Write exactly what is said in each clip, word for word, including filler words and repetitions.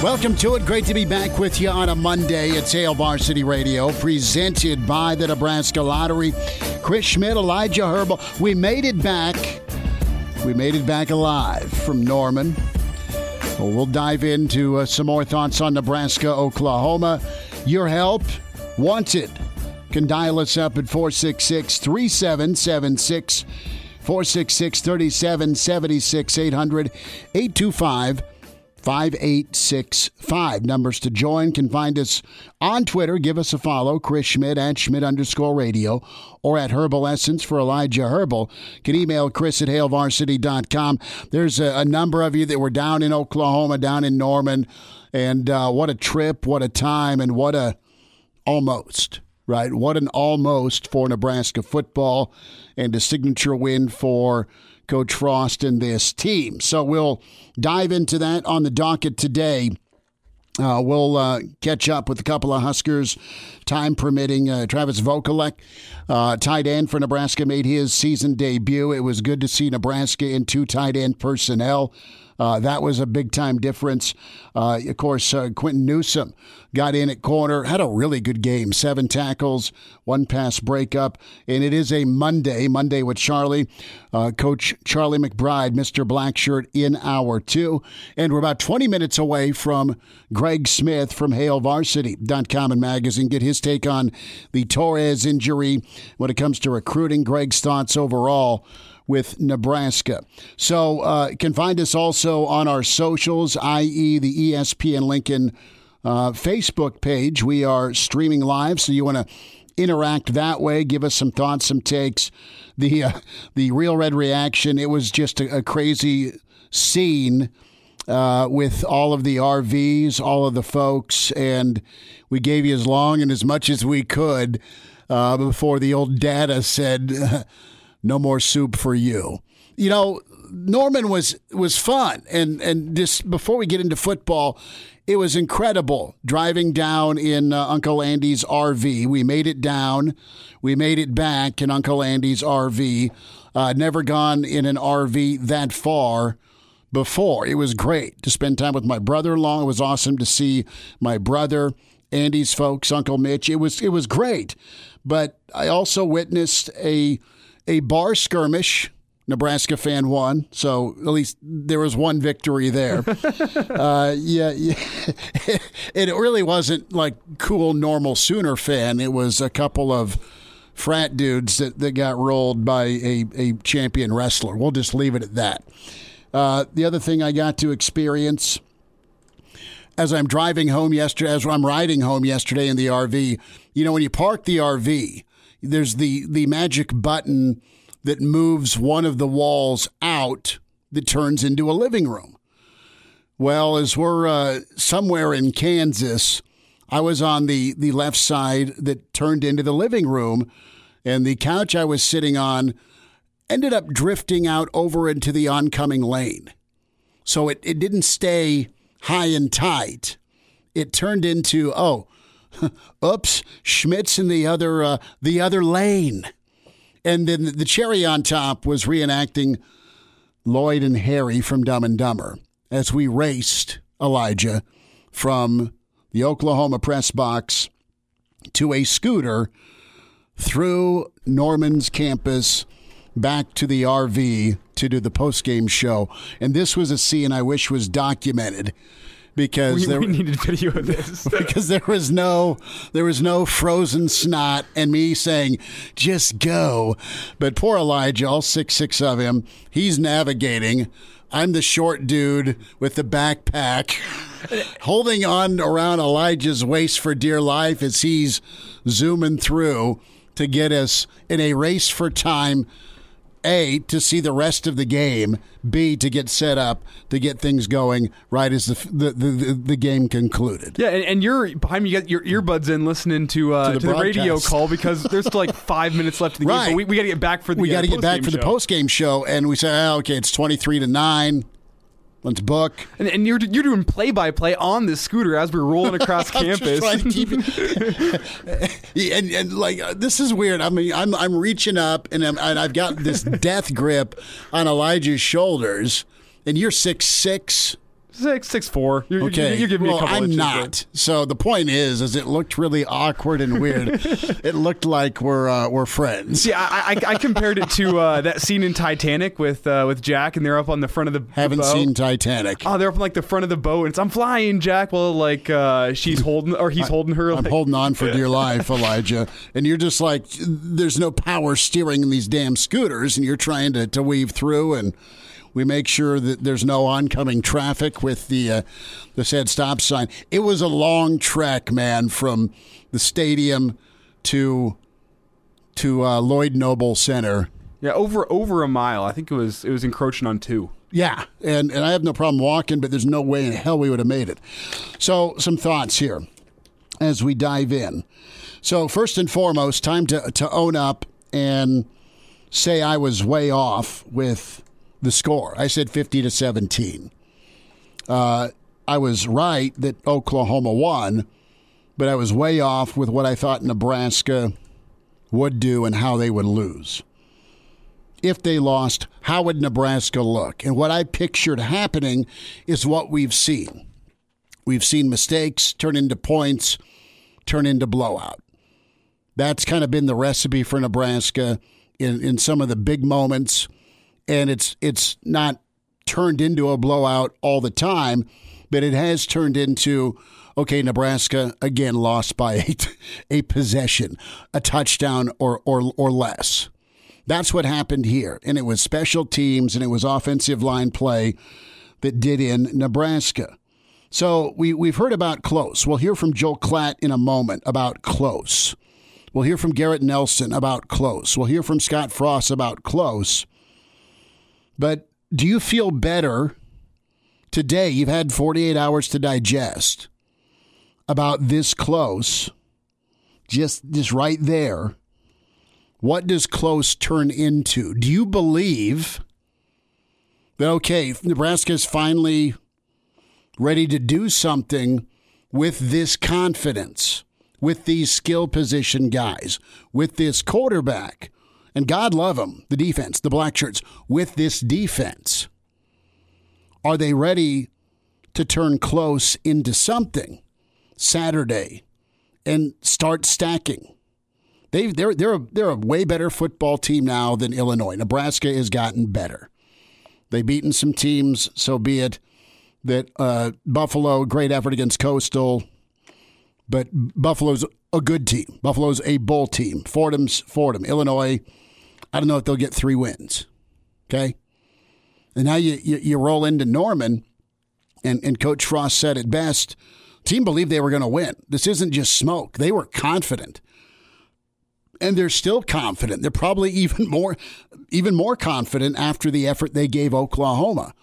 Welcome to it. Great to be back with you on a Monday. It's Hail Varsity Radio, presented by the Nebraska Lottery. Chris Schmidt, Elijah Herbal. We made it back. We made it back alive from Norman. Well, we'll dive into uh, some more thoughts on Nebraska, Oklahoma. Your help wanted. You can dial us up at four six six, three seven seven six, four six six, three seven seven six, eight hundred, eight two five five eight six five. Numbers to join. Can find us on Twitter. Give us a follow. Chris Schmidt at Schmidt underscore radio or at Herbal Essence for Elijah Herbal. Can email Chris at Hail Varsity dot com. There's a, a number of you that were down in Oklahoma, down in Norman. And uh, what a trip, what a time, and what a almost, right? What an almost for Nebraska football and a signature win for Coach Frost and this team. So we'll dive into that on the docket today. Uh, we'll uh, catch up with a couple of Huskers, time permitting. Uh, Travis Vokolek, uh, tight end for Nebraska, made his season debut. It was good to see Nebraska in two tight end personnel. Uh, that was a big-time difference. Uh, of course, uh, Quinton Newsome got in at corner, had a really good game, seven tackles, one pass breakup, and it is a Monday, Monday with Charlie. Uh, Coach Charlie McBride, Mister Blackshirt, in hour two, and we're about twenty minutes away from Greg Smith from Hail Varsity dot com and magazine. Get his take on the Torres injury when it comes to recruiting, Greg's thoughts overall with Nebraska. So uh, can find us also on our socials, that is the E S P N Lincoln uh, Facebook page. We are streaming live, so you want to interact that way. Give us some thoughts, some takes. The uh, the Real Red reaction, it was just a, a crazy scene uh, with all of the R Vs, all of the folks, and we gave you as long and as much as we could uh, before the old data said, no more soup for you. You know, Norman was was fun. And, and just before we get into football, it was incredible driving down in uh, Uncle Andy's R V. We made it down. We made it back in Uncle Andy's R V. Uh, never gone in an R V that far before. It was great to spend time with my brother-in-law. It was awesome to see my brother, Andy's folks, Uncle Mitch. It was it was great. But I also witnessed a... A bar skirmish. Nebraska fan won, so at least there was one victory there. uh, yeah, yeah. It really wasn't like cool, normal Sooner fan. It was a couple of frat dudes that, that got rolled by a, a champion wrestler. We'll just leave it at that. Uh, the other thing I got to experience as I'm driving home yesterday, as I'm riding home yesterday in the R V, you know, when you park the R V, there's the, the magic button that moves one of the walls out that turns into a living room. Well, as we're uh, somewhere in Kansas, I was on the, the left side that turned into the living room, and the couch I was sitting on ended up drifting out over into the oncoming lane. So it, it didn't stay high and tight. It turned into, oh, oops, Schmitz in the other uh, the other lane. And then the cherry on top was reenacting Lloyd and Harry from Dumb and Dumber as we raced, Elijah, from the Oklahoma press box to a scooter through Norman's campus back to the R V to do the postgame show. And this was a scene I wish was documented. Because we, there, we needed video of this. Because there was no there was no frozen snot and me saying, just go. But poor Elijah, all six six of him, he's navigating. I'm the short dude with the backpack holding on around Elijah's waist for dear life as he's zooming through to get us in a race for time, A, to see the rest of the game, B, to get set up, to get things going right as the the, the, the game concluded. Yeah, and, and you're behind me, you got your earbuds in listening to, uh, to, the, to the radio call because there's still like five minutes left in the right. game. But we we got to get back for the We got to uh, get back for show. the postgame show, and we say, oh, okay, it's twenty-three to nine. Let's book. And, and you're you're doing play-by-play on this scooter as we're rolling across campus. Trying to keep it. and, and like, uh, this is weird. I mean, I'm I'm reaching up, and, I'm, and I've got this death grip on Elijah's shoulders, and you're six six. Six six four. You're, okay, you're giving me well, a couple I'm inches, not. But. So the point is, is it looked really awkward and weird. It looked like we're uh, we're friends. Yeah, I, I, I compared it to uh, that scene in Titanic with uh, with Jack, and they're up on the front of the. Haven't the boat. seen Titanic. Oh, they're up on like the front of the boat, and it's I'm flying, Jack. Well, like uh, she's holding or he's I, holding her. I'm like, holding on for dear life, Elijah, and you're just like, there's no power steering in these damn scooters, and you're trying to, to weave through and. We make sure that there's no oncoming traffic with the uh, the said stop sign. It was a long trek, man, from the stadium to to uh, Lloyd Noble Center. Yeah, over over a mile. I think it was it was encroaching on two. Yeah, and and I have no problem walking, but there's no way in hell we would have made it. So some thoughts here as we dive in. So first and foremost, time to to own up and say I was way off with. The score. I said fifty to seventeen. Uh, I was right that Oklahoma won, but I was way off with what I thought Nebraska would do and how they would lose. If they lost, how would Nebraska look? And what I pictured happening is what we've seen. We've seen mistakes turn into points, turn into blowout. That's kind of been the recipe for Nebraska in, in some of the big moments. And it's it's not turned into a blowout all the time, but it has turned into, okay, Nebraska, again, lost by a, a possession, a touchdown or, or or less. That's what happened here. And it was special teams and it was offensive line play that did in Nebraska. So we, we've heard about close. We'll hear from Joel Klatt in a moment about close. We'll hear from Garrett Nelson about close. We'll hear from Scott Frost about close. But do you feel better today? You've had forty-eight hours to digest about this close, just, just right there. What does close turn into? Do you believe that, okay, Nebraska is finally ready to do something with this confidence, with these skill position guys, with this quarterback? And God love them, the defense, the black shirts, with this defense. Are they ready to turn close into something Saturday and start stacking? They've, they're, they're, a, they're a way better football team now than Illinois. Nebraska has gotten better. They've beaten some teams, so be it. That uh, Buffalo, great effort against Coastal, but Buffalo's a good team. Buffalo's a bowl team. Fordham's Fordham. Illinois, I don't know if they'll get three wins, okay? And now you, you, you roll into Norman, and, and Coach Frost said it best, team believed they were going to win. This isn't just smoke. They were confident, and they're still confident. They're probably even more, even more confident after the effort they gave Oklahoma.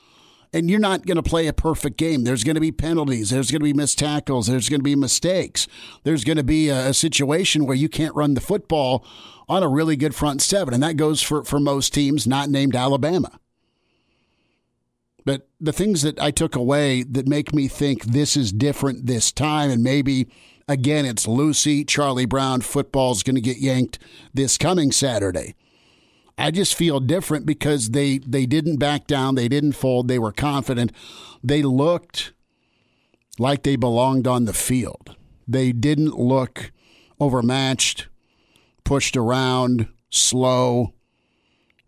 And you're not going to play a perfect game. There's going to be penalties. There's going to be missed tackles. There's going to be mistakes. There's going to be a, a situation where you can't run the football on a really good front seven. And that goes for, for most teams not named Alabama. But the things that I took away that make me think this is different this time, and maybe, again, it's Lucy, Charlie Brown, football's going to get yanked this coming Saturday. I just feel different because they, they didn't back down. They didn't fold. They were confident. They looked like they belonged on the field. They didn't look overmatched, pushed around, slow.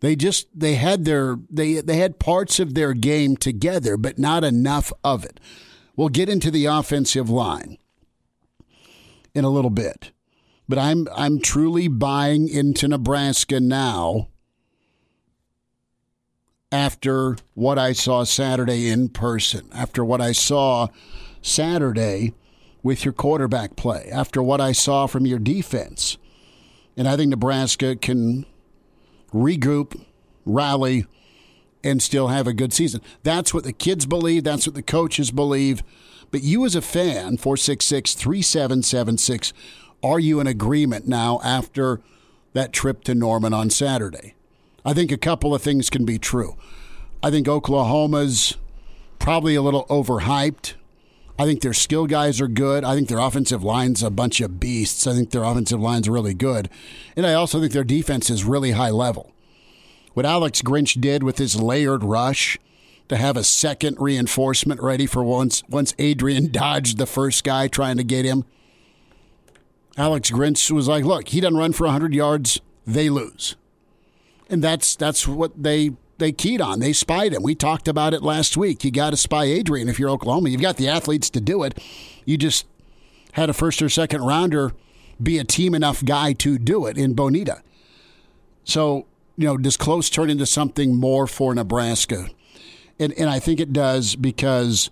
They just they had their they they had parts of their game together, but not enough of it. We'll get into the offensive line in a little bit. But I'm I'm truly buying into Nebraska now. after what I saw Saturday in person, after what I saw Saturday with your quarterback play, after what I saw from your defense. And I think Nebraska can regroup, rally, and still have a good season. That's what the kids believe. That's what the coaches believe. But you as a fan, four six six, three seven seven six, are you in agreement now after that trip to Norman on Saturday? I think a couple of things can be true. I think Oklahoma's probably a little overhyped. I think their skill guys are good. I think their offensive line's a bunch of beasts. I think their offensive line's really good. And I also think their defense is really high level. What Alex Grinch did with his layered rush to have a second reinforcement ready for once once Adrian dodged the first guy trying to get him. Alex Grinch was like, look, he doesn't run for one hundred yards, they lose. And that's that's what they, they keyed on. They spied him. We talked about it last week. You got to spy Adrian if you're Oklahoma. You've got the athletes to do it. You just had a first or second rounder be a team enough guy to do it in Bonita. So, you know, does close turn into something more for Nebraska? And and I think it does, because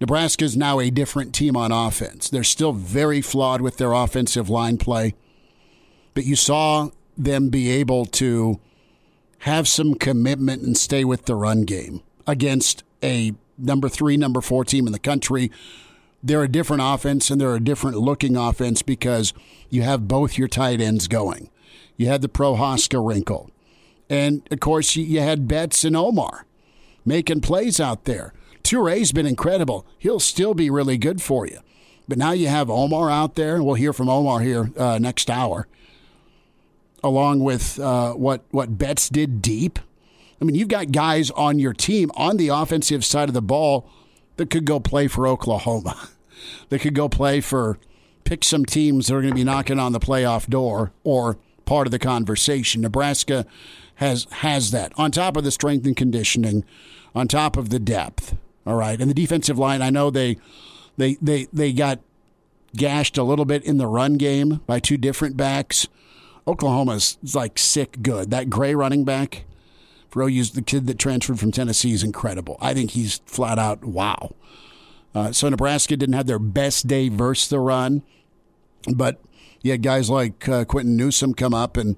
Nebraska is now a different team on offense. They're still very flawed with their offensive line play. But you saw them be able to have some commitment and stay with the run game against a number three, number four team in the country. They're a different offense, and they're a different looking offense because you have both your tight ends going. You had the Prohaska wrinkle. And, of course, you had Betts and Omar making plays out there. Touré's been incredible. He'll still be really good for you. But now you have Omar out there. We'll hear from Omar here uh, next hour, along with uh, what, what Betts did deep. I mean, you've got guys on your team on the offensive side of the ball that could go play for Oklahoma. That could go play for, pick some teams that are going to be knocking on the playoff door or part of the conversation. Nebraska has has that. On top of the strength and conditioning, on top of the depth, all right? And the defensive line, I know they they they they got gashed a little bit in the run game by two different backs. Oklahoma's like sick good. That Gray running back, for O U's, the kid that transferred from Tennessee, is incredible. I think he's flat out wow. Uh, so Nebraska didn't have their best day versus the run, but you had guys like uh, Quinton Newsome come up and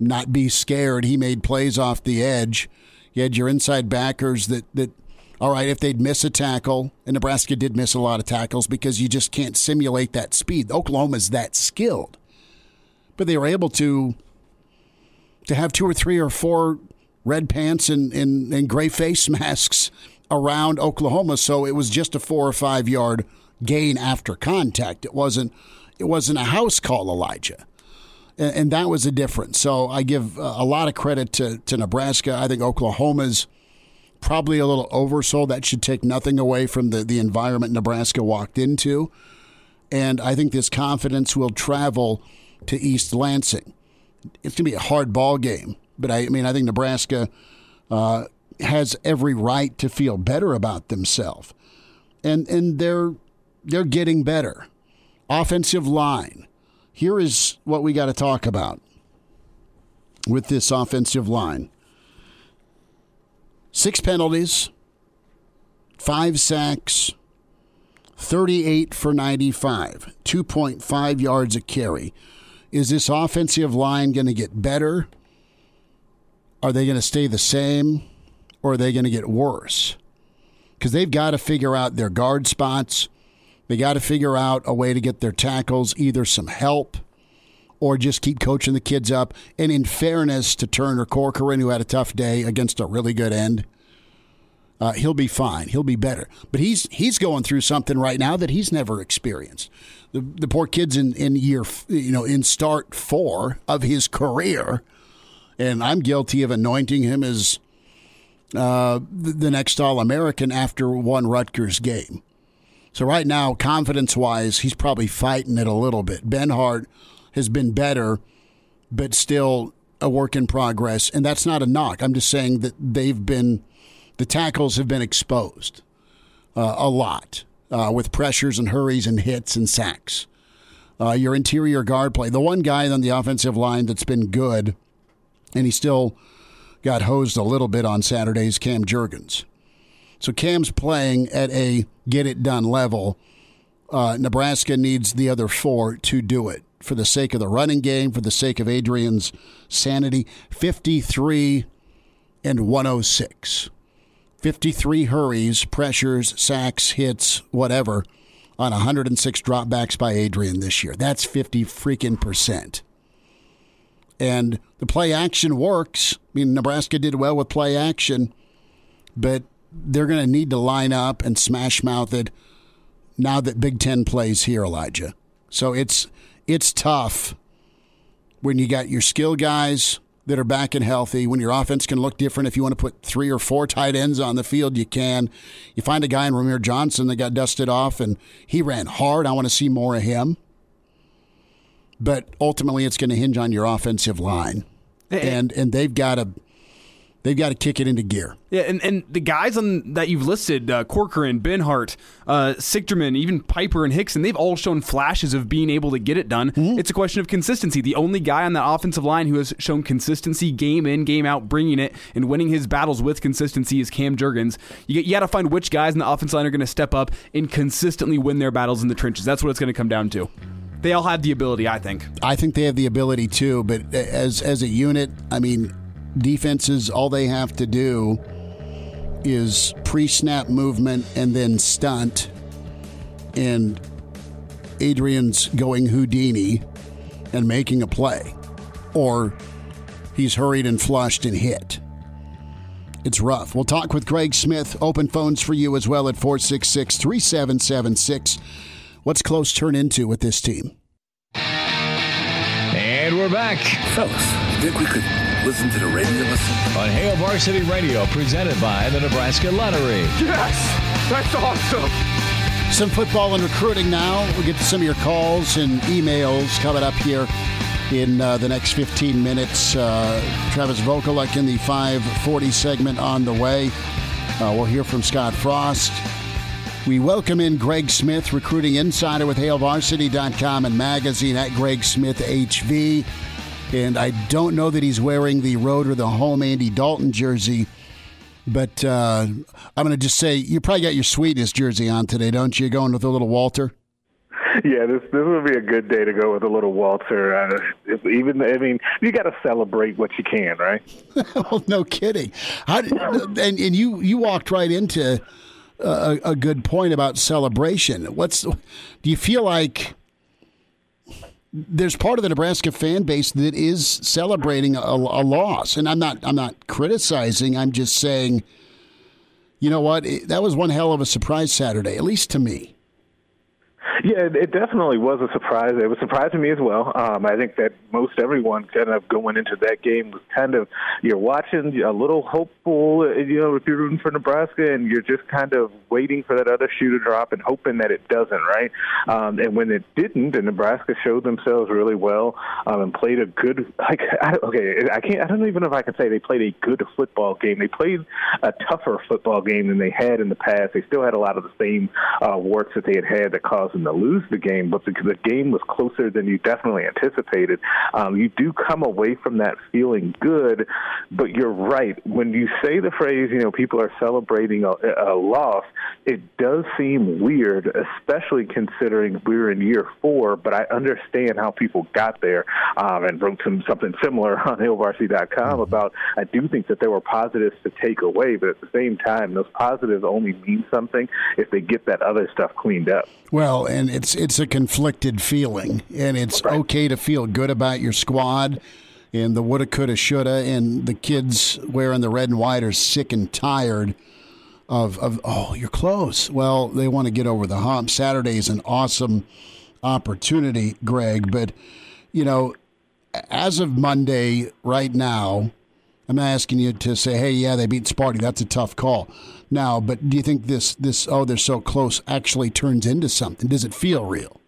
not be scared. He made plays off the edge. You had your inside backers that, that, all right, if they'd miss a tackle, and Nebraska did miss a lot of tackles because you just can't simulate that speed. Oklahoma's that skilled. But they were able to to have two or three or four red pants and, and, and gray face masks around Oklahoma, so it was just a four or five-yard gain after contact. It wasn't, it wasn't a house call, Elijah. And that was a difference. So I give a lot of credit to, to Nebraska. I think Oklahoma's probably a little oversold. That should take nothing away from the, the environment Nebraska walked into. And I think this confidence will travel to East Lansing. It's going to be a hard ball game. But, I, I mean, I think Nebraska uh, has every right to feel better about themselves. And and they're they're getting better. Offensive line. Here is what we got to talk about with this offensive line. Six penalties, five sacks, thirty-eight for ninety-five, two point five yards a carry. Is this offensive line going to get better? Are they going to stay the same, or are they going to get worse? Because they've got to figure out their guard spots. They got to figure out a way to get their tackles, either some help or just keep coaching the kids up. And in fairness to Turner Corcoran, who had a tough day against a really good end, uh, he'll be fine. He'll be better. But he's he's going through something right now that he's never experienced. The the poor kid's in, in year, you know, in start four of his career, and I'm guilty of anointing him as uh, the next All-American after one Rutgers game. So right now, confidence-wise, he's probably fighting it a little bit. Ben Hart has been better, but still a work in progress. And that's not a knock. I'm just saying that they've been – the tackles have been exposed uh, a lot uh, with pressures and hurries and hits and sacks. Uh, your interior guard play. The one guy on the offensive line that's been good, and he still got hosed a little bit on Saturday's Cam Jurgens. So Cam's playing at a get-it-done level. Uh, Nebraska needs the other four to do it for the sake of the running game, for the sake of Adrian's sanity. fifty-three and one oh six. fifty-three hurries, pressures, sacks, hits, whatever, on one hundred six dropbacks by Adrian this year. That's fifty freaking percent. And the play action works. I mean, Nebraska did well with play action, but they're going to need to line up and smash mouth it now that Big Ten plays here, Elijah. So it's it's tough when you got your skill guys that are back and healthy, when your offense can look different. If you want to put three or four tight ends on the field, you can. You find a guy in Rahmir Johnson that got dusted off, and he ran hard. I want to see more of him. But ultimately, it's going to hinge on your offensive line, and and they've got to they've got to kick it into gear. Yeah, and, and the guys on that you've listed, uh, Corcoran, Ben Hart, uh, Sichterman, even Piper and Hickson, they've all shown flashes of being able to get it done. Mm-hmm. It's a question of consistency. The only guy on that offensive line who has shown consistency game in, game out, bringing it and winning his battles with consistency is Cam Jurgens. You, you got to find which guys in the offensive line are going to step up and consistently win their battles in the trenches. That's what it's going to come down to. They all have the ability, I think. I think they have the ability, too. But as as a unit, I mean, defenses, all they have to do is pre-snap movement and then stunt. And Adrian's going Houdini and making a play. Or he's hurried and flushed and hit. It's rough. We'll talk with Greg Smith. Open phones for you as well at four six six, three seven seven six. What's close turn into with this team? And we're back. Fellas, you think we could listen to the radio listen? On Hail Varsity Radio, presented by the Nebraska Lottery. Yes! That's awesome! Some football and recruiting now. We'll get to some of your calls and emails coming up here in uh, the next fifteen minutes. Uh, Travis Vokolek in the five forty segment on the way. Uh, we'll hear from Scott Frost. We welcome in Greg Smith, recruiting insider with Hail Varsity dot com and magazine at Greg Smith H V. And I don't know that he's wearing the road or the home Andy Dalton jersey, but uh, I'm going to just say you probably got your sweetest jersey on today, don't you? Going with a little Walter? Yeah, this this would be a good day to go with a little Walter. Uh, if even I mean, you got to celebrate what you can, right? Well, no kidding. How did, and and you you walked right into Uh, a, a good point about celebration. What's do you feel like there's part of the Nebraska fan base that is celebrating a, a loss? And I'm not I'm not criticizing. I'm just saying, you know what? It, that was one hell of a surprise Saturday, at least to me. Yeah, it definitely was a surprise. It was surprising me as well. Um, I think that most everyone kind of going into that game was kind of, you're watching, a little hopeful, you know, if you're rooting for Nebraska, and you're just kind of waiting for that other shoe to drop and hoping that it doesn't, right? Um, and when it didn't, and Nebraska showed themselves really well um, and played a good, like, I, okay, I can't, I don't even know if I can say they played a good football game. They played a tougher football game than they had in the past. They still had a lot of the same uh, warts that they had had that caused them to lose the game, but the, the game was closer than you definitely anticipated. Um, you do come away from that feeling good, but you're right. When you say the phrase, you know, people are celebrating a, a loss, it does seem weird, especially considering we're in year four, but I understand how people got there um, and wrote some, something similar on Hail Varsity dot com about, I do think that there were positives to take away, but at the same time, those positives only mean something if they get that other stuff cleaned up. Well, and it's it's a conflicted feeling, and it's right. Okay to feel good about your squad, and the woulda, coulda, shoulda, and the kids wearing the red and white are sick and tired of, of oh, you're close. Well, they want to get over the hump. Saturday is an awesome opportunity, Greg, but, you know, as of Monday right now, I'm not asking you to say, hey, yeah, they beat Sparty. That's a tough call. Now, but do you think this, this, oh, they're so close, actually turns into something? Does it feel real?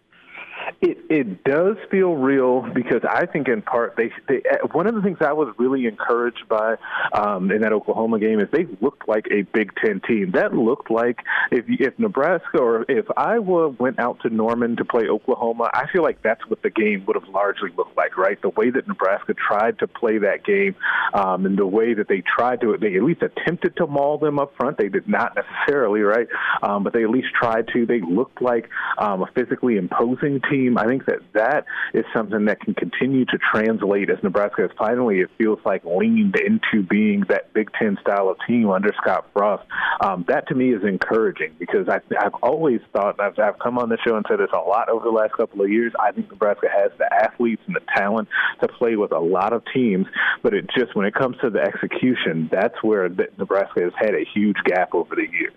It, it does feel real because I think in part they, they one of the things I was really encouraged by um, in that Oklahoma game is they looked like a Big Ten team. That looked like if if Nebraska or if Iowa went out to Norman to play Oklahoma, I feel like that's what the game would have largely looked like, right? The way that Nebraska tried to play that game um, and the way that they tried to, they at least attempted to maul them up front. They did not necessarily, right? Um, but they at least tried to. They looked like um, a physically imposing team. I think that that is something that can continue to translate as Nebraska has finally, it feels like, leaned into being that Big Ten style of team under Scott Frost. Um, that to me is encouraging because I, I've always thought, I've, I've come on the show and said this a lot over the last couple of years, I think Nebraska has the athletes and the talent to play with a lot of teams, but it just, when it comes to the execution, that's where Nebraska has had a huge gap over the years.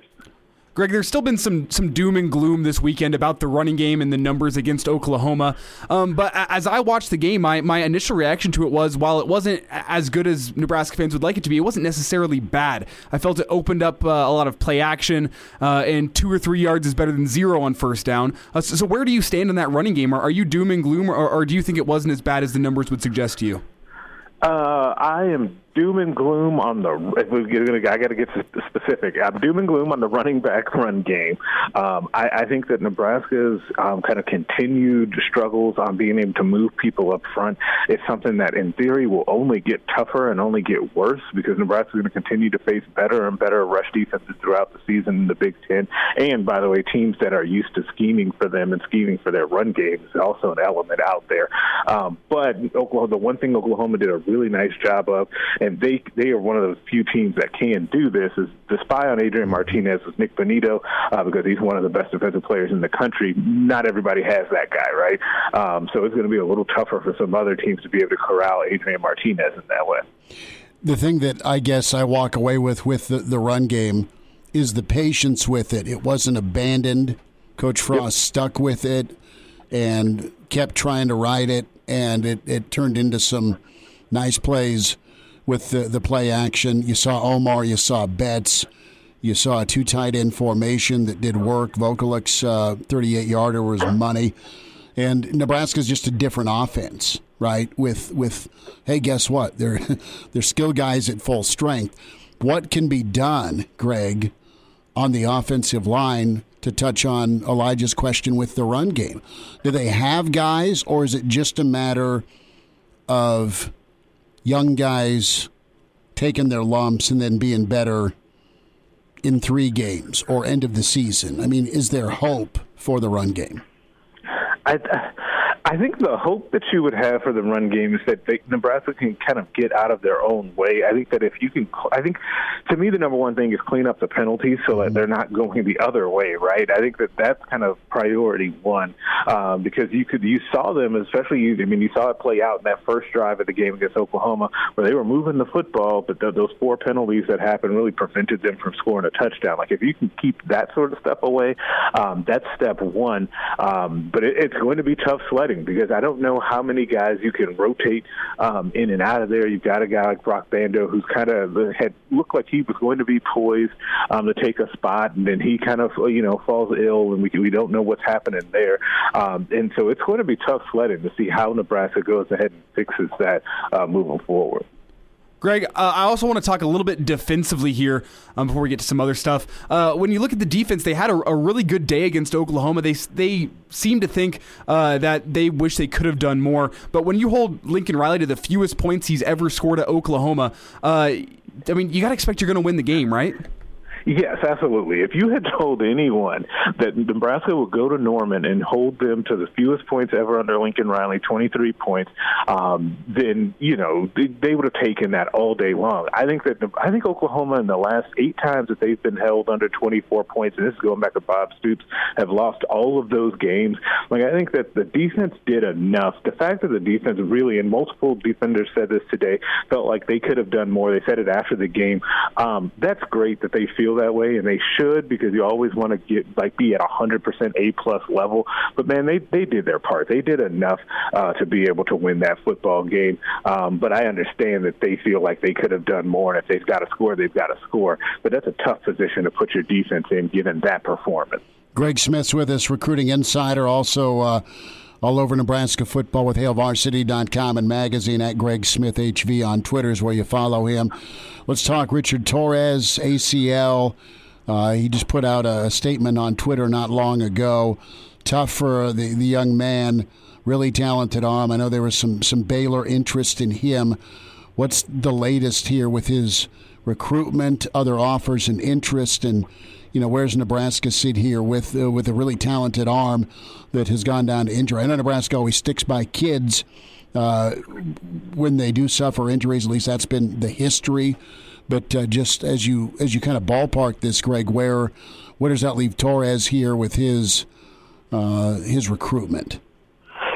Greg, there's still been some some doom and gloom this weekend about the running game and the numbers against Oklahoma. Um, but as I watched the game, my, my initial reaction to it was, while it wasn't as good as Nebraska fans would like it to be, it wasn't necessarily bad. I felt it opened up uh, a lot of play action, uh, and two or three yards is better than zero on first down. Uh, so, so where do you stand on that running game? Are, are you doom and gloom, or, or do you think it wasn't as bad as the numbers would suggest to you? Uh, I am doom and gloom on the if we're gonna, I got to get specific. I'm doom and gloom on the running back run game. Um, I, I think that Nebraska's um, kind of continued struggles on being able to move people up front is something that, in theory, will only get tougher and only get worse because Nebraska's going to continue to face better and better rush defenses throughout the season in the Big Ten. And, by the way, teams that are used to scheming for them and scheming for their run game is also an element out there. Um, but Oklahoma, the one thing Oklahoma did a really nice job of, and they they are one of the few teams that can do this, is the spy on Adrian Martinez was Nick Bonito uh, because he's one of the best defensive players in the country. Not everybody has that guy, right? Um, so it's going to be a little tougher for some other teams to be able to corral Adrian Martinez in that way. The thing that I guess I walk away with with the, the run game is the patience with it. It wasn't abandoned. Coach Frost yep. stuck with it and kept trying to ride it, and it, it turned into some nice plays with the, the play action. You saw Omar, you saw Betts, you saw a two tight end formation that did work. Vokolek's uh, thirty-eight yarder was money. And Nebraska's just a different offense, right? With, with hey, guess what? They're, they're skill guys at full strength. What can be done, Greg, on the offensive line to touch on Elijah's question with the run game? Do they have guys, or is it just a matter of young guys taking their lumps and then being better in three games or end of the season? I mean, is there hope for the run game? I, I think the hope that you would have for the run game is that they, Nebraska can kind of get out of their own way. I think that if you can, I think to me the number one thing is clean up the penalties so that they're not going the other way, right? I think that that's kind of priority one um, because you could you saw them, especially you. I mean, you saw it play out in that first drive of the game against Oklahoma where they were moving the football, but th- those four penalties that happened really prevented them from scoring a touchdown. Like if you can keep that sort of stuff away, um, that's step one. Um, but it, it's going to be tough sledding because I don't know how many guys you can rotate um, in and out of there. You've got a guy like Brock Bando who's kind of had looked like he was going to be poised um, to take a spot, and then he kind of you know falls ill, and we we don't know what's happening there. Um, and so it's going to be tough sledding to see how Nebraska goes ahead and fixes that uh, moving forward. Greg, uh, I also want to talk a little bit defensively here um, before we get to some other stuff. Uh, when you look at the defense, they had a, a really good day against Oklahoma. They they seem to think uh, that they wish they could have done more. But when you hold Lincoln Riley to the fewest points he's ever scored at Oklahoma, uh, I mean, you got to expect you're going to win the game, right? Yes, absolutely. If you had told anyone that Nebraska would go to Norman and hold them to the fewest points ever under Lincoln Riley, twenty-three points, um, then, you know, they, they would have taken that all day long. I think that I think Oklahoma in the last eight times that they've been held under twenty-four points, and this is going back to Bob Stoops, have lost all of those games. Like, I think that the defense did enough. The fact that the defense really, and multiple defenders said this today, felt like they could have done more. They said it after the game. Um, that's great that they feel that way, and they should, because you always want to get like be at one hundred percent A-plus level. But, man, they, they did their part. They did enough uh, to be able to win that football game. Um, but I understand that they feel like they could have done more, and if they've got to score, they've got to score. But that's a tough position to put your defense in, given that performance. Greg Smith's with us, recruiting insider, also uh, all over Nebraska football with Hail Varsity dot com and magazine at Greg Smith H V on Twitter is where you follow him. Let's talk Richard Torres, A C L. Uh, he just put out a statement on Twitter not long ago. Tough for the, the young man, really talented arm. I know there was some, some Baylor interest in him. What's the latest here with his recruitment, other offers and interest, and you know, where's Nebraska sit here with uh, with a really talented arm that has gone down to injury? I know Nebraska always sticks by kids uh, when they do suffer injuries. At least that's been the history. But uh, just as you as you kind of ballpark this, Greg, where where does that leave Torres here with his uh, his recruitment?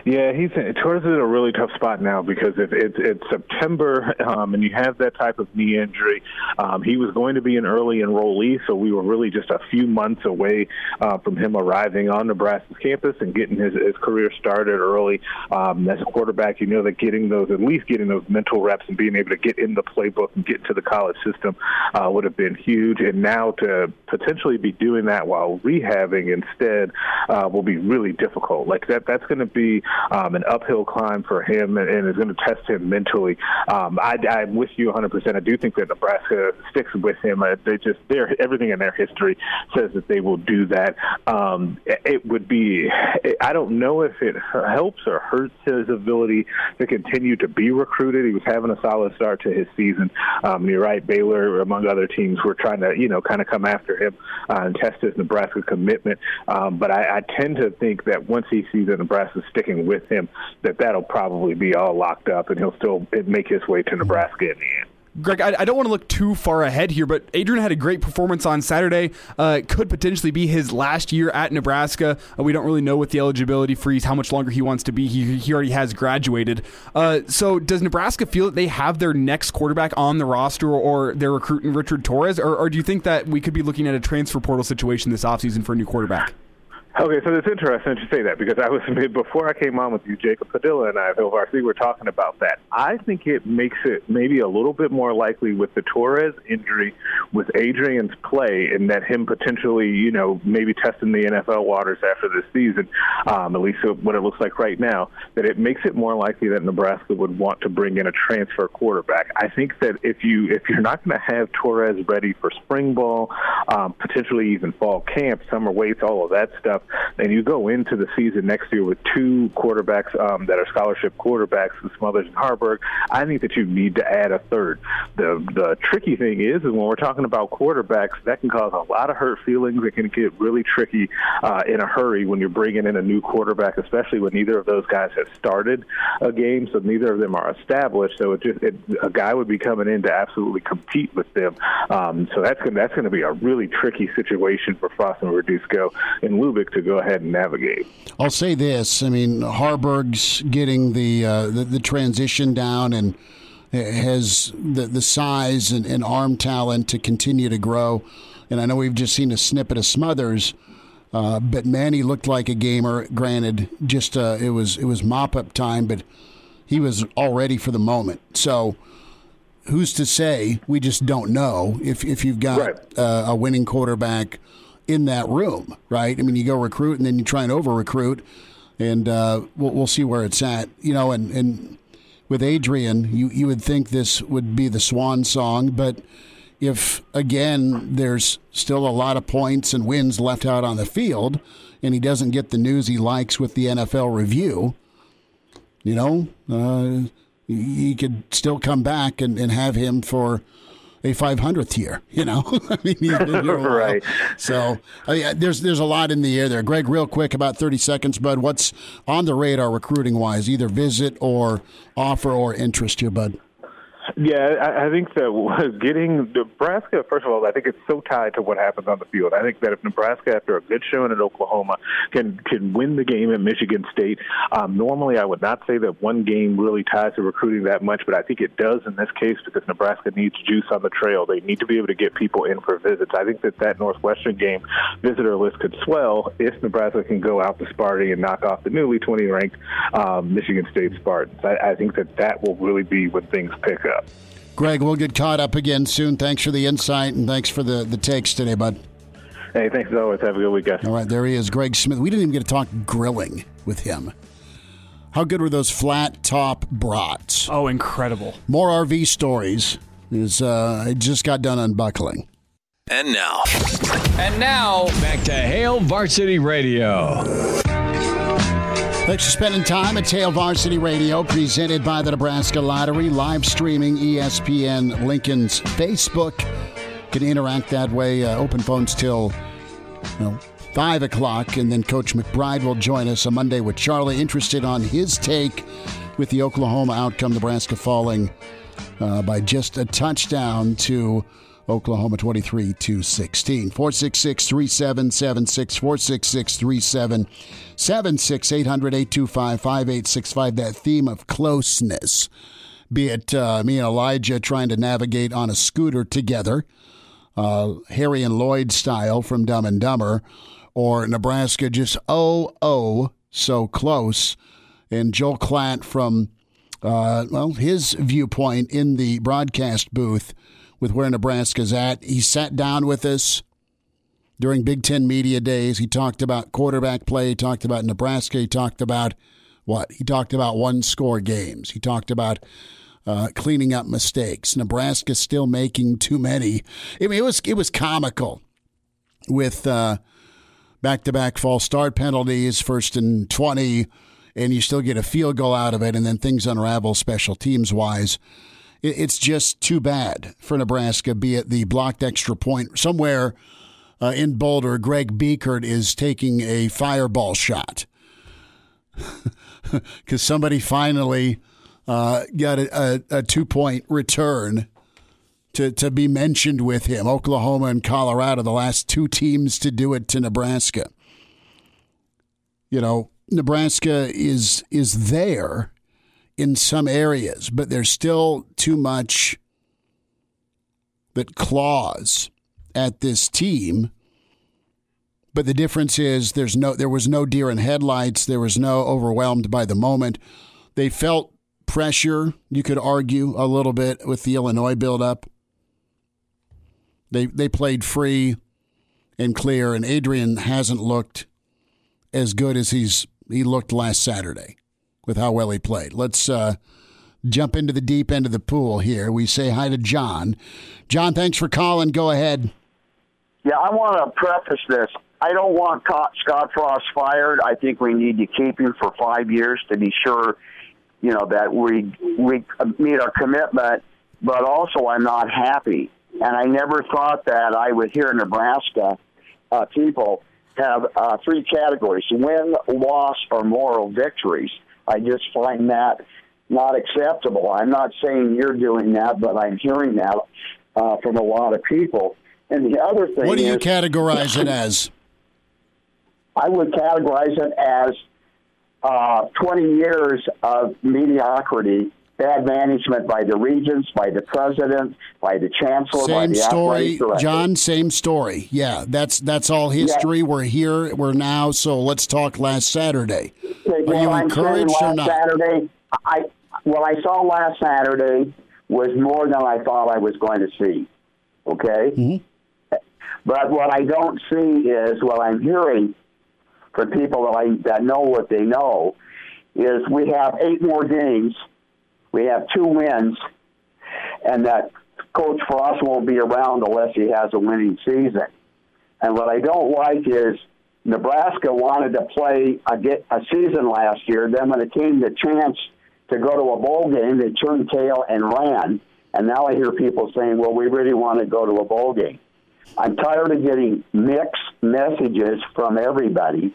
Yeah, he's in, Torres is in a really tough spot now because if it's, it's September um, and you have that type of knee injury, um, he was going to be an early enrollee, so we were really just a few months away uh, from him arriving on Nebraska's campus and getting his, his career started early. Um, as a quarterback, you know that getting those, at least getting those mental reps and being able to get in the playbook and get to the college system uh, would have been huge. And now to potentially be doing that while rehabbing instead uh, will be really difficult. Like that, that's going to be Um, an uphill climb for him, and, and is going to test him mentally. Um, I, I'm with you one hundred percent. I do think that Nebraska sticks with him. Uh, they just, they're, everything in their history says that they will do that. Um, it would be, I don't know if it helps or hurts his ability to continue to be recruited. He was having a solid start to his season. Um, you're right, Baylor, among other teams, were trying to, you know, kind of come after him uh, and test his Nebraska commitment. Um, but I, I tend to think that once he sees that Nebraska sticking with him, that that'll probably be all locked up, and he'll still make his way to Nebraska in the end. Greg, I, I don't want to look too far ahead here, but Adrian had a great performance on Saturday. Uh, it could potentially be his last year at Nebraska. Uh, we don't really know with the eligibility freeze how much longer he wants to be. He, he already has graduated. Uh, so does Nebraska feel that they have their next quarterback on the roster, or, or they're recruiting Richard Torres, or, or do you think that we could be looking at a transfer portal situation this offseason for a new quarterback? Okay, so it's interesting to say that, because I was, before I came on with you, Jacob Padilla and I of Hail Varsity were talking about that. I think it makes it maybe a little bit more likely with the Torres injury, with Adrian's play, and that him potentially, you know, maybe testing the N F L waters after this season, um, at least what it looks like right now, that it makes it more likely that Nebraska would want to bring in a transfer quarterback. I think that if you if you're not going to have Torres ready for spring ball, um, potentially even fall camp, summer weights, all of that stuff, and you go into the season next year with two quarterbacks um, that are scholarship quarterbacks, Smothers and Harburg, I think that you need to add a third. The the tricky thing is, is when we're talking about quarterbacks, that can cause a lot of hurt feelings. It can get really tricky uh, in a hurry when you're bringing in a new quarterback, especially when neither of those guys have started a game, so neither of them are established. So it just it, a guy would be coming in to absolutely compete with them. Um, so that's gonna, that's going to be a really tricky situation for Frost and Radisco and Lubick to To go ahead and navigate. I'll say this: I mean, Harburg's getting the uh, the, the transition down, and has the the size and, and arm talent to continue to grow. And I know we've just seen a snippet of Smothers, uh, but Manny looked like a gamer. Granted, just uh, it was it was mop up time, but he was all ready for the moment. So, who's to say? We just don't know if if you've got right. uh, a winning quarterback in that room, right? I mean, you go recruit and then you try and over-recruit, and uh, we'll, we'll see where it's at. You know, and, and with Adrian, you, you would think this would be the swan song, but if, again, there's still a lot of points and wins left out on the field and he doesn't get the news he likes with the N F L review, you know, uh, you could still come back and, and have him for a five hundredth year, you know. I mean, he's been here a while. Right. So I mean, there's there's a lot in the air there. Greg, real quick, about thirty seconds, bud. What's on the radar recruiting-wise, either visit or offer or interest here, bud? Yeah, I think that getting Nebraska, first of all, I think it's so tied to what happens on the field. I think that if Nebraska, after a good showing at Oklahoma, can can win the game at Michigan State, um, normally I would not say that one game really ties to recruiting that much, but I think it does in this case because Nebraska needs juice on the trail. They need to be able to get people in for visits. I think that that Northwestern game visitor list could swell if Nebraska can go out to Sparty and knock off the newly twenty-ranked um, Michigan State Spartans. I, I think that that will really be when things pick up. Greg, we'll get caught up again soon. Thanks for the insight, and thanks for the, the takes today, bud. Hey, thanks as always. Have a good weekend. All right, there he is, Greg Smith. We didn't even get to talk grilling with him. How good were those flat top brats? Oh, incredible. More R V stories. Is uh, I just got done unbuckling. And now. And now, back to Hail Varsity Radio. Thanks for spending time at Hail Varsity Radio, presented by the Nebraska Lottery, live streaming E S P N Lincoln's Facebook. Can interact that way. Uh, open phones till you know, five o'clock, and then Coach McBride will join us on Monday with Charlie, interested on his take with the Oklahoma outcome, Nebraska falling uh, by just a touchdown to Oklahoma twenty-three to sixteen. four six six, three seven seven six, four six six, three seven seven six, eight hundred, eight two five, five eight six five. That theme of closeness, be it uh, me and Elijah trying to navigate on a scooter together, uh, Harry and Lloyd style from Dumb and Dumber, or Nebraska just oh, oh, so close, and Joel Klatt from, uh, well, his viewpoint in the broadcast booth with where Nebraska's at. He sat down with us during Big Ten media days. He talked about quarterback play. He talked about Nebraska. He talked about what? He talked about one-score games. He talked about uh, cleaning up mistakes. Nebraska still making too many. I mean, it was it was comical with uh, back-to-back false start penalties, first and twenty, and you still get a field goal out of it, and then things unravel special teams-wise. It's just too bad for Nebraska, be it the blocked extra point. Somewhere uh, in Boulder, Greg Beekert is taking a fireball shot because somebody finally uh, got a, a, a two-point return to, to be mentioned with him. Oklahoma and Colorado, the last two teams to do it to Nebraska. You know, Nebraska is is there in some areas, but there's still too much that claws at this team. But the difference is there's no, there was no deer in headlights. There was no overwhelmed by the moment. They felt pressure, you could argue, a little bit with the Illinois buildup. They they played free and clear, and Adrian hasn't looked as good as he's he looked last Saturday with how well he played. Let's uh, jump into the deep end of the pool here. We say hi to John. John, thanks for calling. Go ahead. Yeah, I want to preface this. I don't want Scott Frost fired. I think we need to keep him for five years to be sure, you know, that we we meet our commitment. But also, I'm not happy, and I never thought that I would hear Nebraska uh, people have uh, three categories: win, loss, or moral victories. I just find that not acceptable. I'm not saying you're doing that, but I'm hearing that uh, from a lot of people. And the other thing, what do you is, categorize it as? I would categorize it as uh, twenty years of mediocrity, bad management by the regents, by the president, by the chancellor. Same by the story, John. Same story. Yeah, that's that's all history. Yeah. We're here. We're now. So let's talk last Saturday. Are well, you encouraged or not? Saturday, I, what I saw last Saturday was more than I thought I was going to see, okay? Mm-hmm. But what I don't see is, what I'm hearing from people that, I, that know what they know, is we have eight more games, we have two wins, and that Coach Frost won't be around unless he has a winning season. And what I don't like is, Nebraska wanted to play a, get, a season last year. Then when it came the chance to go to a bowl game, they turned tail and ran. And now I hear people saying, well, we really want to go to a bowl game. I'm tired of getting mixed messages from everybody.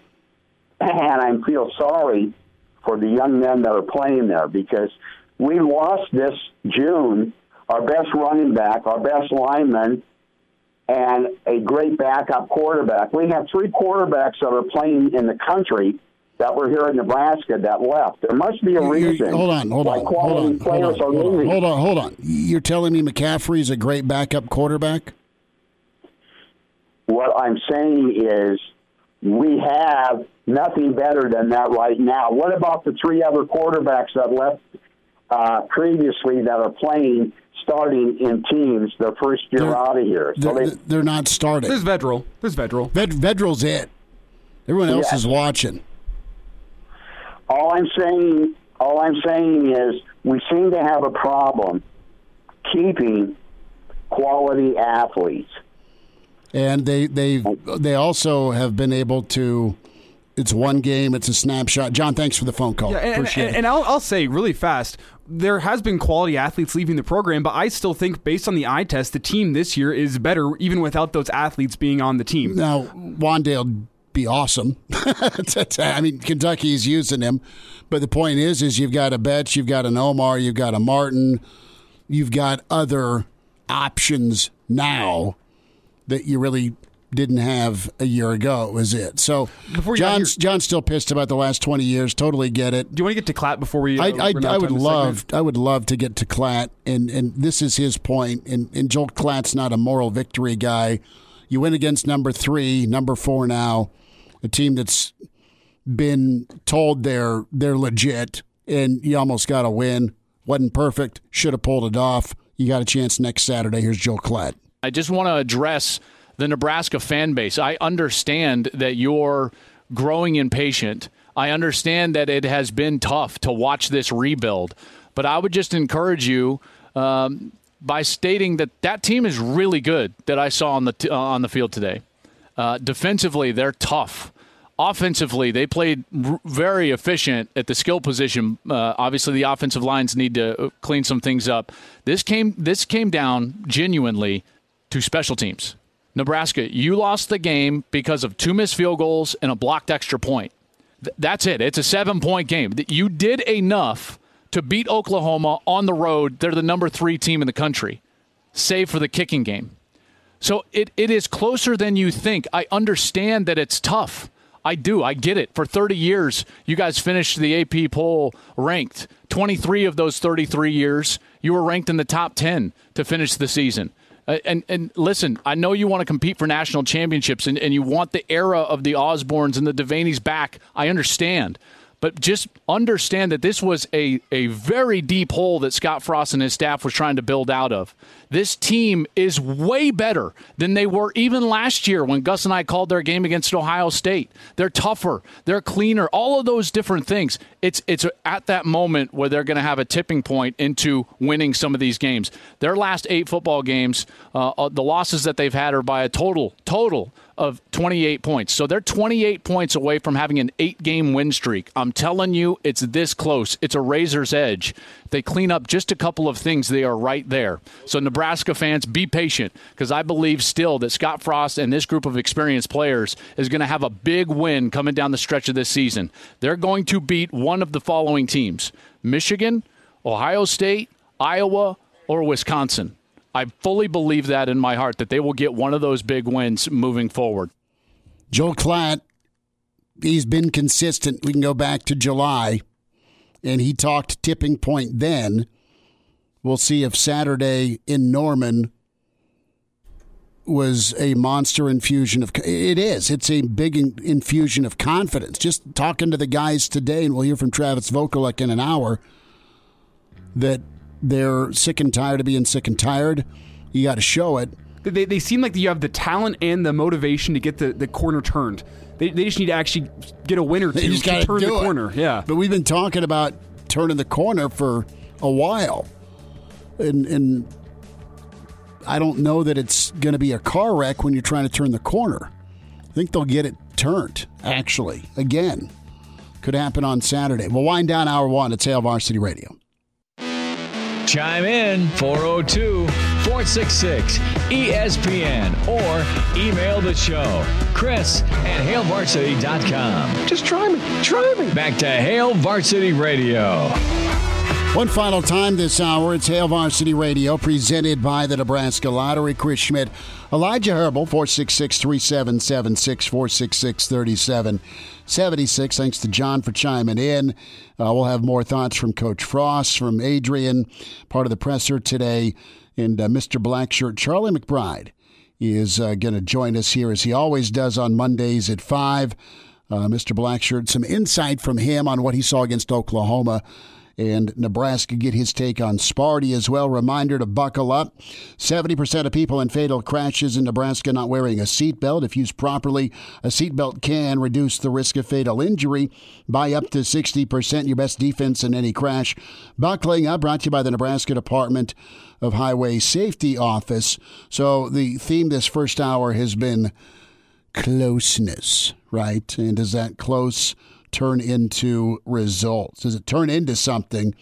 And I feel sorry for the young men that are playing there, because we lost this June our best running back, our best lineman, and a great backup quarterback. We have three quarterbacks that are playing in the country that were here in Nebraska that left. There must be a reason. Hold on, hold on, hold on, hold on, hold on, hold on. You're telling me McCaffrey's a great backup quarterback? What I'm saying is we have nothing better than that right now. What about the three other quarterbacks that left uh, previously that are playing starting in teams their first year they're, out of here? So they're, they, they're not starting. There's Vedral. There's Vedral. Ved, Vedral's it. Everyone else yeah. is watching. All I'm saying, all I'm saying is we seem to have a problem keeping quality athletes. And they they they also have been able to. It's one game. It's a snapshot. John, thanks for the phone call. Yeah, and, Appreciate and, it. And I'll, I'll say really fast, there has been quality athletes leaving the program, but I still think based on the eye test, the team this year is better even without those athletes being on the team. Now, Wandale be awesome. I mean, Kentucky is using him. But the point is, is you've got a Betts, you've got an Omar, you've got a Martin, you've got other options now that you really didn't have a year ago, was it? So John's, John's still pissed about the last twenty years. Totally get it. Do you want to get to Klatt before we uh, I, I, I would love segment? I would love to get to Klatt, and and this is his point, and, and Joel Klatt's not a moral victory guy. You win against number three, number four now, a team that's been told they're they're legit, and you almost got a win. Wasn't perfect. Should have pulled it off. You got a chance next Saturday. Here's Joel Klatt. I just want to address the Nebraska fan base. I understand that you're growing impatient. I understand that it has been tough to watch this rebuild. But I would just encourage you um, by stating that that team is really good that I saw on the t- uh, on the field today. Uh, defensively, they're tough. Offensively, they played r- very efficient at the skill position. Uh, obviously, the offensive lines need to clean some things up. This came this came down genuinely to special teams. Nebraska, you lost the game because of two missed field goals and a blocked extra point. Th- that's it. It's a seven-point game. You did enough to beat Oklahoma on the road. They're the number three team in the country, save for the kicking game. So it, it is closer than you think. I understand that it's tough. I do. I get it. For thirty years, you guys finished the A P poll ranked. twenty-three of those thirty-three years, you were ranked in the top ten to finish the season. And and listen, I know you want to compete for national championships and, and you want the era of the Osbornes and the Devaney's back. I understand. But just understand that this was a, a very deep hole that Scott Frost and his staff was trying to build out of. This team is way better than they were even last year when Gus and I called their game against Ohio State. They're tougher. They're cleaner. All of those different things. It's it's at that moment where they're going to have a tipping point into winning some of these games. Their last eight football games, uh, the losses that they've had are by a total, total of twenty-eight points. So they're twenty-eight points away from having an eight-game win streak. I'm telling you, it's this close. It's a razor's edge. If they clean up just a couple of things, they are right there. So Nebraska fans, be patient, because I believe still that Scott Frost and this group of experienced players is going to have a big win coming down the stretch of this season. They're going to beat one of the following teams: Michigan, Ohio State, Iowa, or Wisconsin. I fully believe that in my heart, that they will get one of those big wins moving forward. Joel Klatt, he's been consistent. We can go back to July, and he talked tipping point then. We'll see if Saturday in Norman was a monster infusion of – it is. It's a big infusion of confidence. Just talking to the guys today, and we'll hear from Travis Vokolek in an hour, that – they're sick and tired of being sick and tired. You got to show it. They, they seem like you have the talent and the motivation to get the, the corner turned. They, they just need to actually get a win or two to turn the corner. Yeah. But we've been talking about turning the corner for a while. And, and I don't know that it's going to be a car wreck when you're trying to turn the corner. I think they'll get it turned, actually. Again, could happen on Saturday. We'll wind down hour one. It's Hail Varsity Radio. Chime in four oh two, four six six, E S P N or email the show Chris at Hail Varsity dot com. Just try me. Try me. Back to Hail Varsity Radio. One final time this hour, it's Hail Varsity Radio presented by the Nebraska Lottery. Chris Schmidt, Elijah Herbal, four six six, three seven seven six, four six six, three seven seven six. Thanks to John for chiming in. Uh, we'll have more thoughts from Coach Frost, from Adrian, part of the presser today, and uh, Mister Blackshirt, Charlie McBride, is uh, going to join us here as he always does on Mondays at five. Uh, Mister Blackshirt, some insight from him on what he saw against Oklahoma and Nebraska get his take on Sparty as well. Reminder to buckle up. seventy percent of people in fatal crashes in Nebraska not wearing a seatbelt. If used properly, a seatbelt can reduce the risk of fatal injury by up to sixty percent. Your best defense in any crash. Buckling Up, brought to you by the Nebraska Department of Highway Safety Office. So the theme this first hour has been closeness, right? And does that close turn into results? Does it turn into something?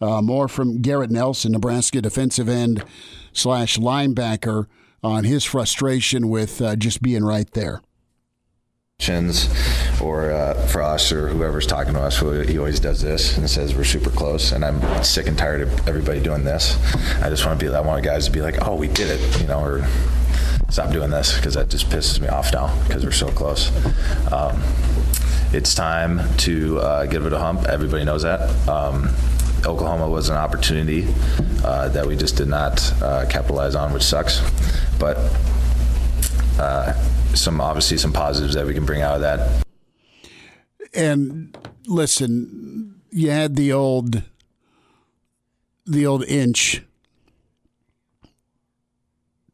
Uh, more from Garrett Nelson, Nebraska defensive end slash linebacker, on his frustration with uh, just being right there. Or uh, Frost or whoever's talking to us, he always does this and says we're super close, and I'm sick and tired of everybody doing this. I just want to be, I want guys to be like, oh, we did it, you know, or stop doing this, because that just pisses me off now because we're so close. Um, it's time to uh, give it a hump. Everybody knows that. Um, Oklahoma was an opportunity uh, that we just did not uh, capitalize on, which sucks. But uh, some obviously some positives that we can bring out of that. And listen, you had the old, the old inch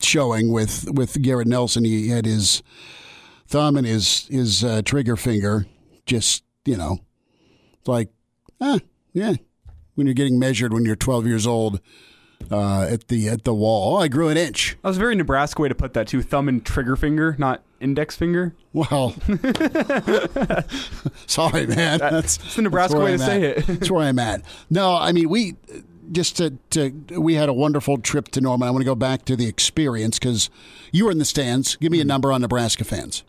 showing with, with Garrett Nelson. He had his thumb and his his uh, trigger finger, just, you know, like ah yeah. When you're getting measured when you're twelve years old uh, at the at the wall, oh, I grew an inch. That was a very Nebraska way to put that too. Thumb and trigger finger, not index finger. Well, sorry, man. That, that's it's the Nebraska that's way I'm to at. say it. That's where I'm at. No, I mean we just to, to we had a wonderful trip to Norman. I want to go back to the experience because you were in the stands. Give me a number on Nebraska fans.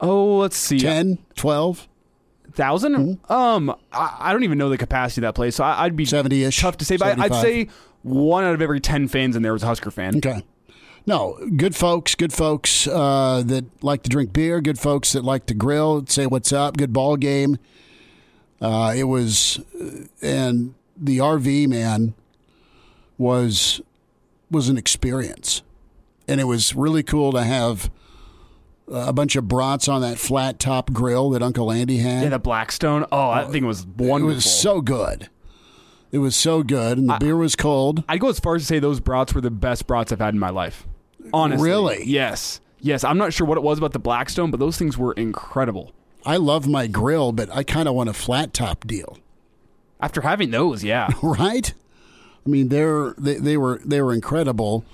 Oh, let's see. Ten, twelve. Thousand? Mm-hmm. Um, I, I don't even know the capacity of that place, so I, I'd be seventy-ish, tough to say, but seventy-five. I'd say one out of every ten fans in there was a Husker fan. Okay. No, good folks, good folks uh, that like to drink beer, good folks that like to grill, say what's up, good ball game. Uh, it was, and the R V, man, was was an experience, and it was really cool to have a bunch of brats on that flat top grill that Uncle Andy had. Yeah, the Blackstone. Oh, that thing was wonderful. It was so good. It was so good, and the I, beer was cold. I'd go as far as to say those brats were the best brats I've had in my life. Honestly. Really? Yes. Yes, I'm not sure what it was about the Blackstone, but those things were incredible. I love my grill, but I kind of want a flat top deal. After having those, yeah. Right? I mean, they're, they, they were they were incredible,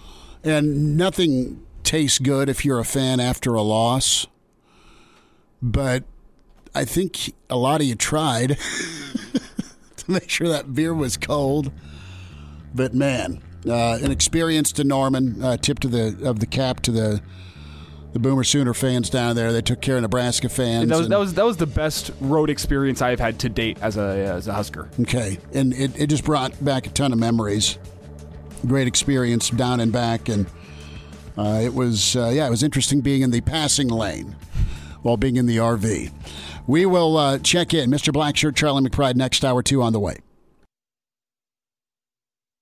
and nothing tastes good if you're a fan after a loss, but I think a lot of you tried to make sure that beer was cold. But man, uh, an experience to Norman. Uh, tip to the of the cap to the the Boomer Sooner fans down there. They took care of Nebraska fans. And that was and, that was that was the best road experience I've had to date as a as a Husker. Okay, and it it just brought back a ton of memories. Great experience down and back. And Uh, it was, uh, yeah, it was interesting being in the passing lane while being in the R V. We will uh, check in. Mister Blackshirt, Charlie McBride, next hour two on the way.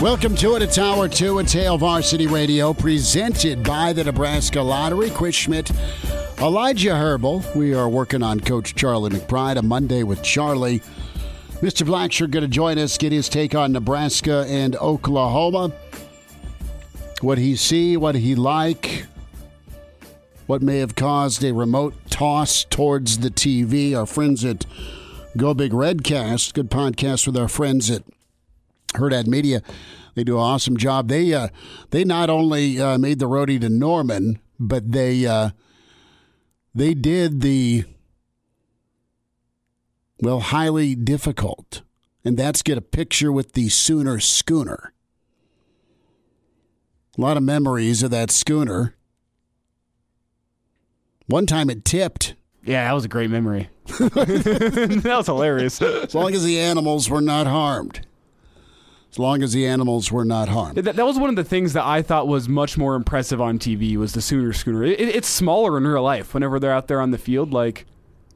Welcome to it. It's Hour two. It's Hail Varsity Radio, presented by the Nebraska Lottery. Chris Schmidt, Elijah Herbel. We are working on Coach Charlie McBride, a Monday with Charlie. Mister Blackshirt going to join us, get his take on Nebraska and Oklahoma. What he see, what he like, what may have caused a remote toss towards the T V. Our friends at Go Big Redcast, good podcast with our friends at Herd Ad Media. They do an awesome job. They uh, they not only uh, made the roadie to Norman, but they uh, they did the, well, highly difficult. And that's get a picture with the Sooner schooner. A lot of memories of that schooner. One time it tipped. Yeah, that was a great memory. That was hilarious. As long as the animals were not harmed. as long as the animals were not harmed. That, that was one of the things that I thought was much more impressive on T V was the Sooner Schooner. It, it's smaller in real life whenever they're out there on the field. Like,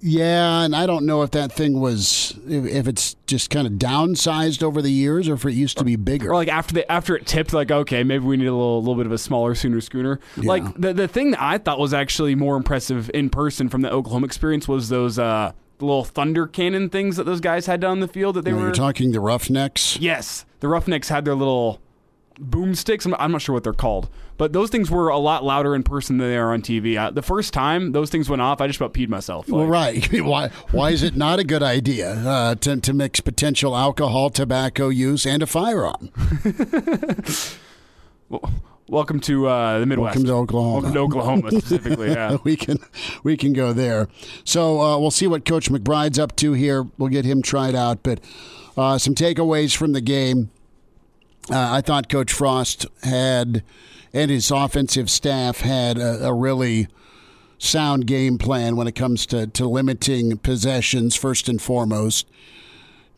yeah, and I don't know if that thing was, if it's just kind of downsized over the years or if it used to be bigger. Or like after the, after it tipped, like, okay, maybe we need a little, little bit of a smaller Sooner Schooner. Yeah. Like the, the thing that I thought was actually more impressive in person from the Oklahoma experience was those uh, little thunder cannon things that those guys had down the field that they now were. You're talking the Roughnecks? Yes. The Roughnecks had their little boomsticks. I'm, I'm not sure what they're called, but those things were a lot louder in person than they are on T V. Uh, the first time those things went off, I just about peed myself. Like, well, right. Why? Why is it not a good idea uh, to to mix potential alcohol, tobacco use, and a firearm? well, welcome to uh, the Midwest. Welcome to Oklahoma. Welcome to Oklahoma specifically. Yeah, we can we can go there. So uh, we'll see what Coach McBride's up to here. We'll get him tried out, but uh, some takeaways from the game. Uh, I thought Coach Frost had, and his offensive staff had a, a really sound game plan when it comes to, to limiting possessions, first and foremost.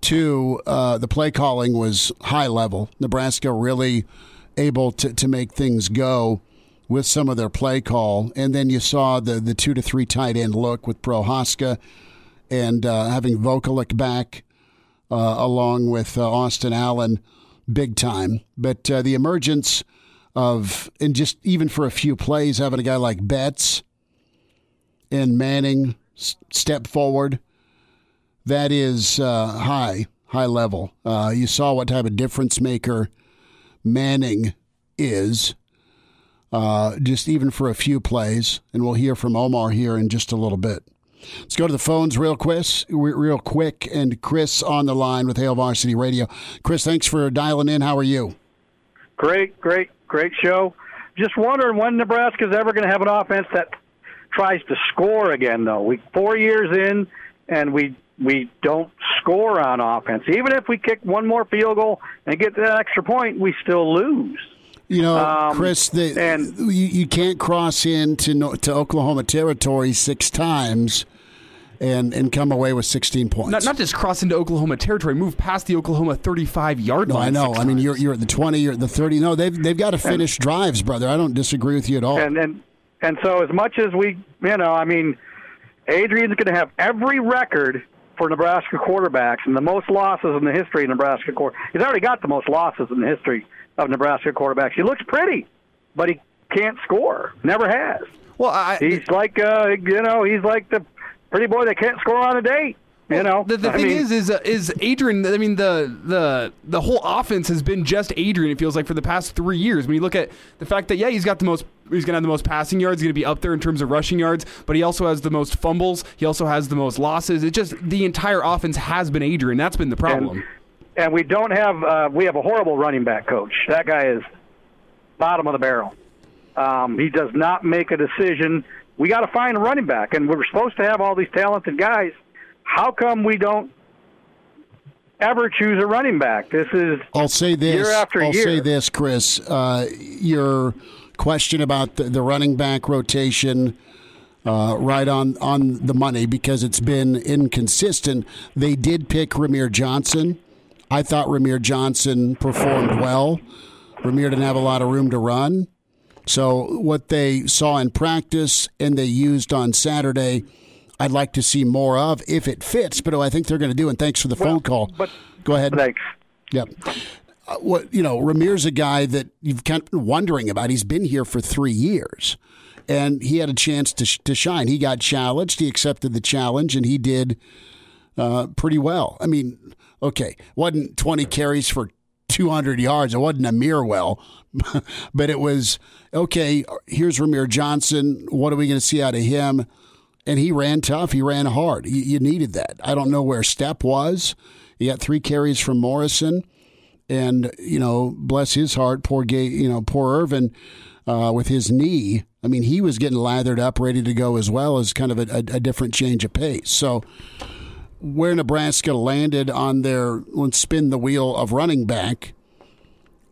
Two, uh, the play calling was high level. Nebraska really able to, to make things go with some of their play call. And then you saw the, the two to three tight end look with Prohaska and uh, having Vokolek back uh, along with uh, Austin Allen. Big time. But uh, the emergence of, and just even for a few plays, having a guy like Betts and Manning s- step forward, that is uh, high, high level. Uh, you saw what type of difference maker Manning is, uh, just even for a few plays. And we'll hear from Omar here in just a little bit. Let's go to the phones real quick, real quick, and Chris on the line with Hail Varsity Radio. Chris, thanks for dialing in. How are you? Great, great, great show. Just wondering when Nebraska's ever going to have an offense that tries to score again, though. We four years in, and we we don't score on offense. Even if we kick one more field goal and get that extra point, we still lose. You know, um, Chris, the, and, you, you can't cross into to Oklahoma territory six times and, and come away with sixteen points. Not, not just cross into Oklahoma territory, move past the Oklahoma thirty-five yard line. No, I know. I mean, you're you're at the twenty, you're at the thirty. No, they've they've got to finish and, drives, brother. I don't disagree with you at all. And and and so as much as we, you know, I mean, Adrian's going to have every record for Nebraska quarterbacks and the most losses in the history of Nebraska quarterbacks. He's already got the most losses in the history of Nebraska quarterbacks. He looks pretty, but he can't score. Never has. Well, I, he's like uh, you know, he's like the pretty boy that can't score on a date. You know, the, the thing mean, is, is, uh, is Adrian. I mean, the the the whole offense has been just Adrian. It feels like for the past three years. When you look at the fact that yeah, he's got the most. He's going to have the most passing yards. He's going to be up there in terms of rushing yards, but he also has the most fumbles. He also has the most losses. It's just the entire offense has been Adrian. That's been the problem. And, And we don't have uh, – we have a horrible running back coach. That guy is bottom of the barrel. Um, he does not make a decision. We got to find a running back, and we're supposed to have all these talented guys. How come we don't ever choose a running back? This is I'll say this, year after I'll year. I'll say this, Chris. Uh, your question about the, the running back rotation – Uh, right on, on the money because it's been inconsistent. They did pick Rahmir Johnson. I thought Rahmir Johnson performed well. Rahmir didn't have a lot of room to run. So what they saw in practice and they used on Saturday, I'd like to see more of if it fits. But I think they're going to do. And thanks for the well, phone call. But, Go ahead. Thanks. Yep. Uh, what you know, Ramir's a guy that you've kind of been wondering about. He's been here for three years. And he had a chance to sh- to shine. He got challenged. He accepted the challenge, and he did uh, pretty well. I mean, okay, wasn't twenty carries for two hundred yards. It wasn't a mere well, but it was, okay, here's Rahmir Johnson. What are we going to see out of him? And he ran tough. He ran hard. You, you needed that. I don't know where Stepp was. He got three carries from Morrison. And, you know, bless his heart, poor Gabe, you know, poor Ervin uh, with his knee. I mean, he was getting lathered up, ready to go as well as kind of a, a, a different change of pace. So where Nebraska landed on their let's spin the wheel of running back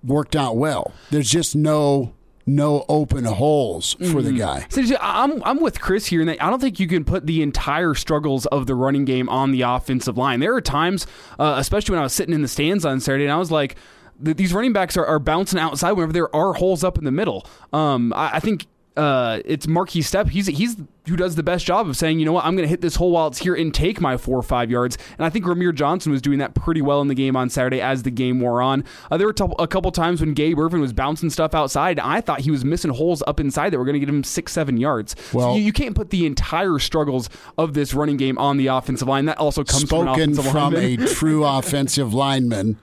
worked out well. There's just no no open holes for mm-hmm. the guy. So I'm I'm with Chris here, and I don't think you can put the entire struggles of the running game on the offensive line. There are times, uh, especially when I was sitting in the stands on Saturday, and I was like, th- these running backs are, are bouncing outside whenever there are holes up in the middle. Um, I, I think uh, it's Markese Stepp. He's he's who does the best job of saying, you know what, I'm going to hit this hole while it's here and take my four or five yards. And I think Rahmir Johnson was doing that pretty well in the game on Saturday as the game wore on. Uh, there were t- a couple times when Gabe Ervin was bouncing stuff outside. I thought he was missing holes up inside that were going to get him six, seven yards. Well, so you, you can't put the entire struggles of this running game on the offensive line. That also comes from an offensive from lineman. a true offensive lineman.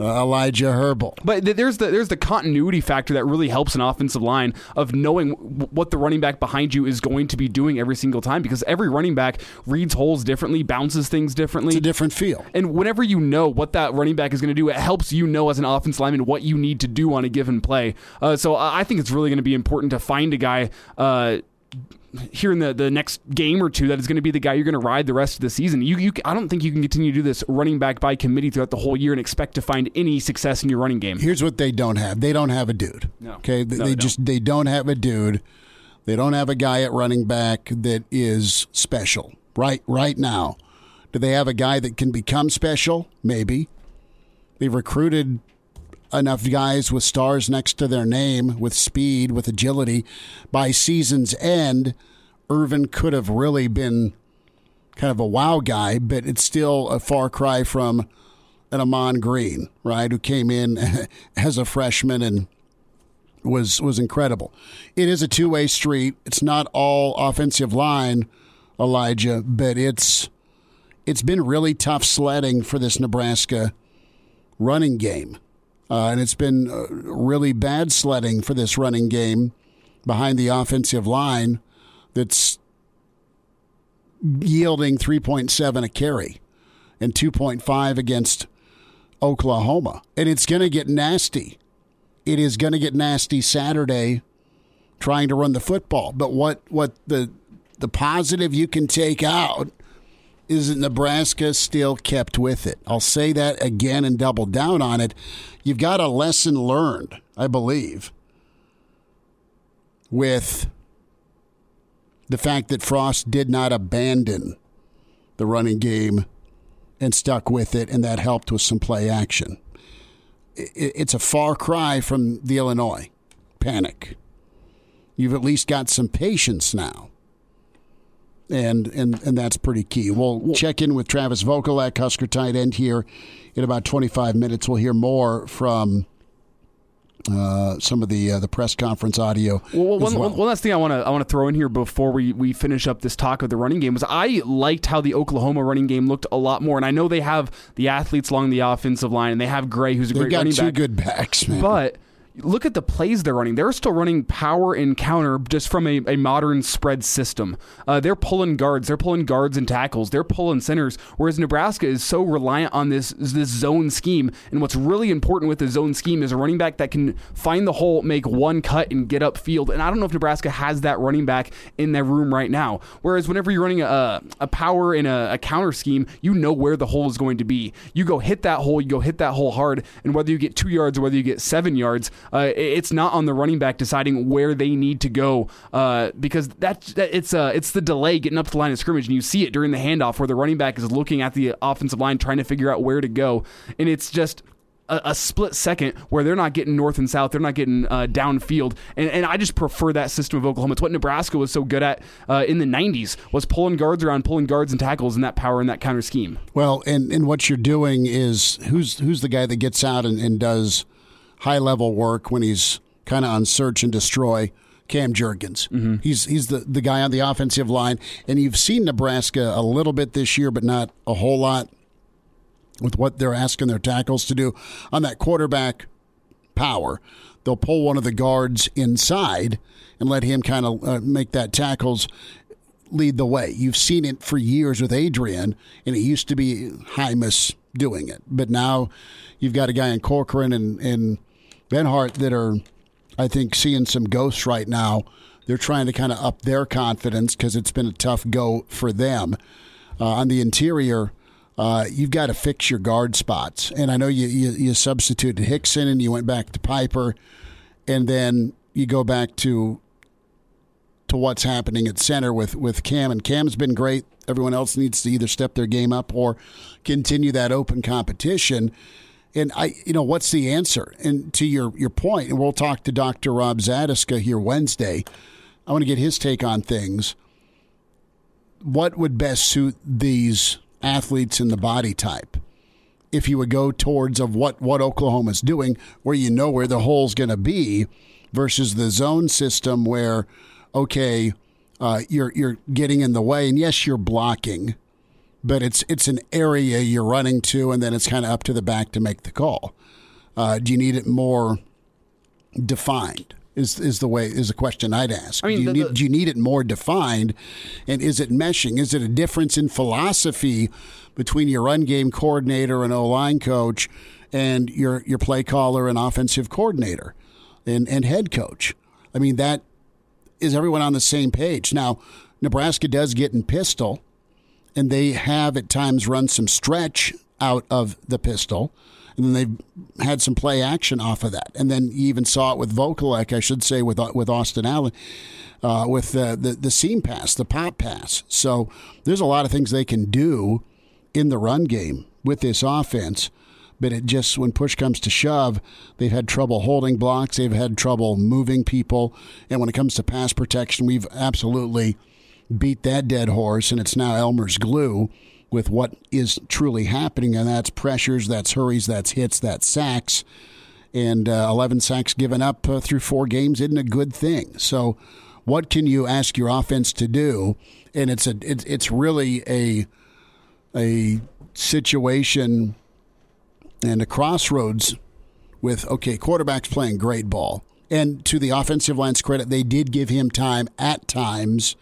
Uh, Elijah Herbal. But th- there's the there's the continuity factor that really helps an offensive line of knowing w- what the running back behind you is going to be doing every single time, because every running back reads holes differently, bounces things differently. It's a different feel. And whenever you know what that running back is going to do, it helps you know as an offensive lineman what you need to do on a given play. Uh, so I think it's really going to be important to find a guy uh, here in the, the next game or two that is going to be the guy you're going to ride the rest of the season. You, you, I don't think you can continue to do this running back by committee throughout the whole year and expect to find any success in your running game. Here's what they don't have. They don't have a dude. No. Okay. They, no, they, they just, don't. they don't have a dude. They don't have a guy at running back that is special right, right now. Do they have a guy that can become special? Maybe. They recruited enough guys with stars next to their name, with speed, with agility. By season's end, Ervin could have really been kind of a wow guy, but it's still a far cry from an Amon Green, right, who came in as a freshman and was was incredible. It is a two-way street. It's not all offensive line, Elijah, but it's it's been really tough sledding for this Nebraska running game. Uh, and it's been uh, really bad sledding for this running game behind the offensive line that's yielding three point seven a carry and two point five against Oklahoma. And it's going to get nasty. It is going to get nasty Saturday trying to run the football. But what, what the the positive you can take out is that Nebraska still kept with it. I'll say that again and double down on it. You've got a lesson learned, I believe, with the fact that Frost did not abandon the running game and stuck with it, and that helped with some play action. It's a far cry from the Illinois panic. You've at least got some patience now. And, and and that's pretty key. We'll check in with Travis Vokolek, Husker tight end, here in about twenty-five minutes. We'll hear more from uh, some of the uh, the press conference audio. Well, one, as well. one last thing I want to I want to throw in here before we, we finish up this talk of the running game was I liked how the Oklahoma running game looked a lot more. And I know they have the athletes along the offensive line, and they have Gray, who's a They've great running back. They've got two good backs, man. But look at the plays they're running. They're still running power and counter just from a, a modern spread system. Uh, they're pulling guards. They're pulling guards and tackles. They're pulling centers, whereas Nebraska is so reliant on this, this zone scheme. And what's really important with the zone scheme is a running back that can find the hole, make one cut, and get upfield. And I don't know if Nebraska has that running back in their room right now. Whereas whenever you're running a, a power and a, a counter scheme, you know where the hole is going to be. You go hit that hole. You go hit that hole hard. And whether you get two yards or whether you get seven yards, Uh, it's not on the running back deciding where they need to go uh, because that, that it's uh, it's the delay getting up to the line of scrimmage, and you see it during the handoff where the running back is looking at the offensive line trying to figure out where to go, and it's just a, a split second where they're not getting north and south, they're not getting uh, downfield, and, and I just prefer that system of Oklahoma. It's what Nebraska was so good at uh, in the nineties, was pulling guards around, pulling guards and tackles, and that power and that counter scheme. Well, and, and what you're doing is who's who's the guy that gets out and, and does high-level work when he's kind of on search and destroy? Cam Jurgens. Mm-hmm. He's he's the, the guy on the offensive line, and you've seen Nebraska a little bit this year, but not a whole lot with what they're asking their tackles to do. On that quarterback power, they'll pull one of the guards inside and let him kind of uh, make that tackles lead the way. You've seen it for years with Adrian, and it used to be Hymus doing it, but now you've got a guy in Corcoran and, and Ben Hart that are, I think, seeing some ghosts right now. They're trying to kind of up their confidence because it's been a tough go for them. Uh, on the interior, uh, you've got to fix your guard spots. And I know you, you, you substituted Hickson and you went back to Piper, and then you go back to to what's happening at center with, with Cam. And Cam's been great. Everyone else needs to either step their game up or continue that open competition. And I, you know, what's the answer? And to your your point, and we'll talk to Doctor Rob Zadiska here Wednesday. I want to get his take on things. What would best suit these athletes in the body type? If you would go towards of what, what Oklahoma's doing, where you know where the hole's going to be, versus the zone system where, okay, uh, you're you're getting in the way, and yes, you're blocking, but it's it's an area you're running to, and then it's kind of up to the back to make the call. Uh, do you need it more defined? Is is the way is the question I'd ask. I mean, do, you the, the, need, do you need it more defined, and is it meshing? Is it a difference in philosophy between your run game coordinator and O-line coach, and your your play caller and offensive coordinator, and and head coach? I mean, that is everyone on the same page. Now, Nebraska does get in pistol, and they have at times run some stretch out of the pistol. And then they've had some play action off of that. And then you even saw it with Vokolek, I should say, with with Austin Allen, uh, with uh, the, the seam pass, the pop pass. So there's a lot of things they can do in the run game with this offense. But it just, when push comes to shove, they've had trouble holding blocks. They've had trouble moving people. And when it comes to pass protection, we've absolutely beat that dead horse, and it's now Elmer's glue with what is truly happening, and that's pressures, that's hurries, that's hits, that's sacks. And uh, eleven sacks given up uh, through four games isn't a good thing. So what can you ask your offense to do? And it's a it, it's really a a situation and a crossroads with, okay, quarterback's playing great ball. And to the offensive line's credit, they did give him time at times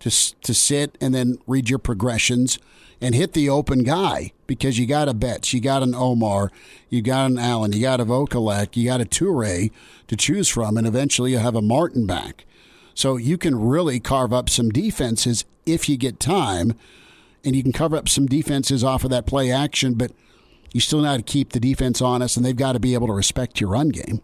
to to sit and then read your progressions and hit the open guy, because you got a Betts, you got an Omar, you got an Allen, you got a Vokolek, you got a Toure to choose from, and eventually you'll have a Martin back. So you can really carve up some defenses if you get time, and you can cover up some defenses off of that play action, but you still got to keep the defense honest, and they've got to be able to respect your run game.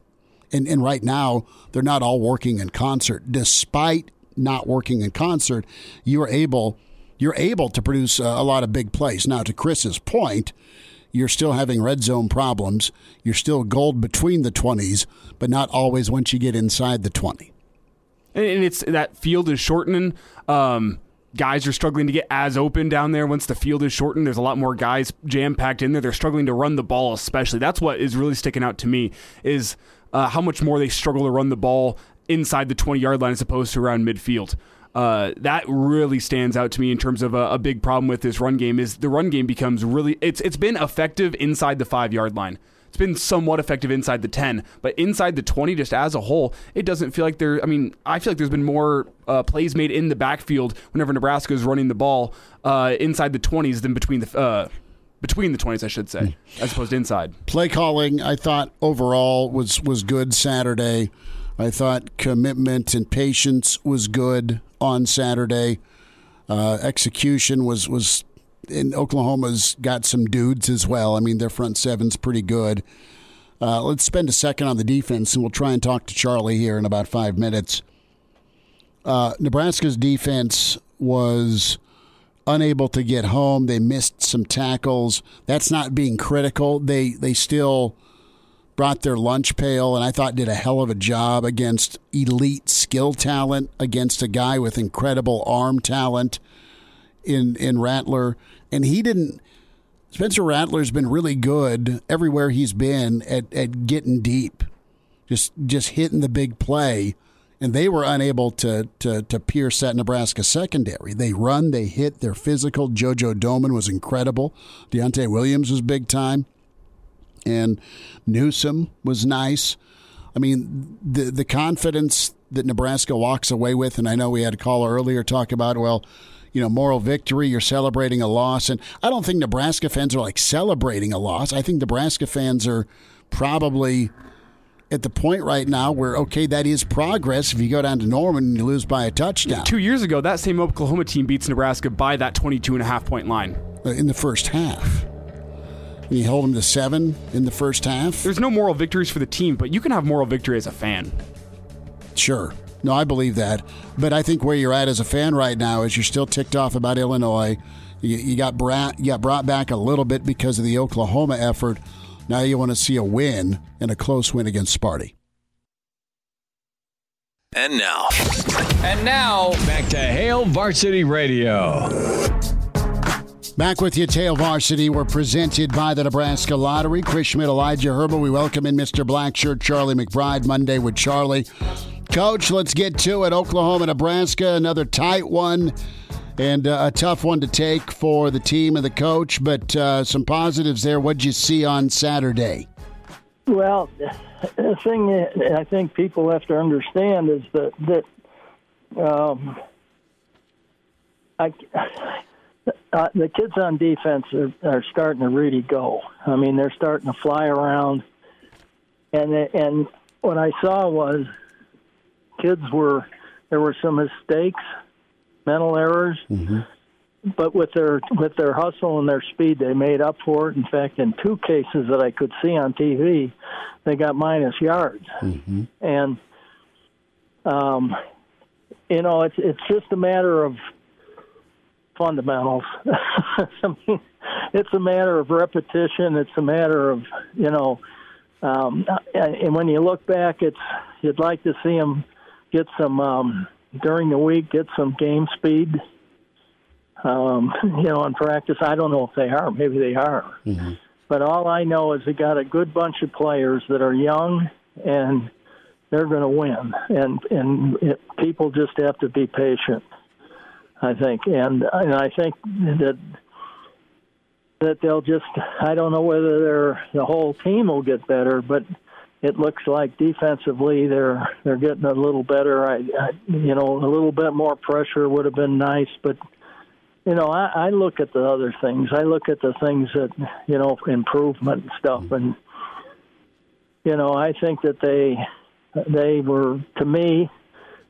And, and right now, they're not all working in concert. Despite not working in concert, you're able... You're able to produce a lot of big plays. Now, to Chris's point, you're still having red zone problems. You're still gold between the twenties, but not always once you get inside the twenty. And it's that field is shortening. Um, guys are struggling to get as open down there. Once the field is shortened, there's a lot more guys jam-packed in there. They're struggling to run the ball especially. That's what is really sticking out to me is uh, how much more they struggle to run the ball inside the twenty-yard line as opposed to around midfield. Uh, that really stands out to me in terms of a, a big problem with this run game is the run game becomes really, it's it's been effective inside the five-yard line. It's been somewhat effective inside the ten, but inside the twenty just as a whole, it doesn't feel like there, I mean, I feel like there's been more uh, plays made in the backfield whenever Nebraska is running the ball uh, inside the twenties than between the uh, between the twenties, I should say, as opposed to inside. Play calling, I thought, overall was, was good Saturday. I thought commitment and patience was good on Saturday. Uh, execution was, was in Oklahoma's got some dudes as well. I mean, their front seven's pretty good. Uh, let's spend a second on the defense, and we'll try and talk to Charlie here in about five minutes. Uh, Nebraska's defense was unable to get home. They missed some tackles. That's not being critical. They they still... brought their lunch pail, and I thought did a hell of a job against elite skill talent, against a guy with incredible arm talent in in Rattler. And he didn't – Spencer Rattler's been really good everywhere he's been at, at getting deep, just just hitting the big play. And they were unable to, to, to pierce that Nebraska secondary. They run, they hit, they're physical. JoJo Doman was incredible. Deontay Williams was big time. And Newsome was nice. I mean, the the confidence that Nebraska walks away with, and I know we had a caller earlier talk about, well, you know, moral victory, you're celebrating a loss. And I don't think Nebraska fans are, like, celebrating a loss. I think Nebraska fans are probably at the point right now where, okay, that is progress if you go down to Norman and you lose by a touchdown. Two years ago, that same Oklahoma team beats Nebraska by that twenty-two and a half point line. In the first half. And you hold them to seven in the first half. There's no moral victories for the team, but you can have moral victory as a fan. Sure. No, I believe that. But I think where you're at as a fan right now is you're still ticked off about Illinois. You, you, got, brat, you got brought back a little bit because of the Oklahoma effort, Now you want to see a win, and a close win against Sparty. And now. And now, back to Hail Varsity Radio. Back with you, Hail Varsity. We're presented by the Nebraska Lottery. Chris Schmidt, Elijah Herbal. We welcome in Mister Blackshirt, Charlie McBride, Monday with Charlie. Coach, let's get to it. Oklahoma, Nebraska, another tight one and uh, a tough one to take for the team and the coach, but uh, some positives there. What'd you see on Saturday? Well, the thing that I think people have to understand is that, that um, I, uh, the kids on defense are, are starting to really go. I mean, they're starting to fly around. And they, and what I saw was kids were, there were some mistakes, mental errors, mm-hmm. but with their with their hustle and their speed, they made up for it. In fact, in two cases that I could see on T V, they got minus yards. Mm-hmm. And, um, you know, it's it's just a matter of fundamentals. I mean, it's a matter of repetition. It's a matter of, you know, um, and when you look back, it's you'd like to see them get some, um, during the week, get some game speed. Um, you know, in practice, I don't know if they are. Maybe they are. Mm-hmm. But all I know is they got a good bunch of players that are young, and they're going to win. And and it, people just have to be patient, I think. And and I think that that they'll just. I don't know whether they're the whole team will get better, but it looks like defensively they're they're getting a little better. I, I you know a little bit more pressure would have been nice, but. You know, I, I look at the other things. I look at the things that, you know, improvement and stuff. And, you know, I think that they they were, to me,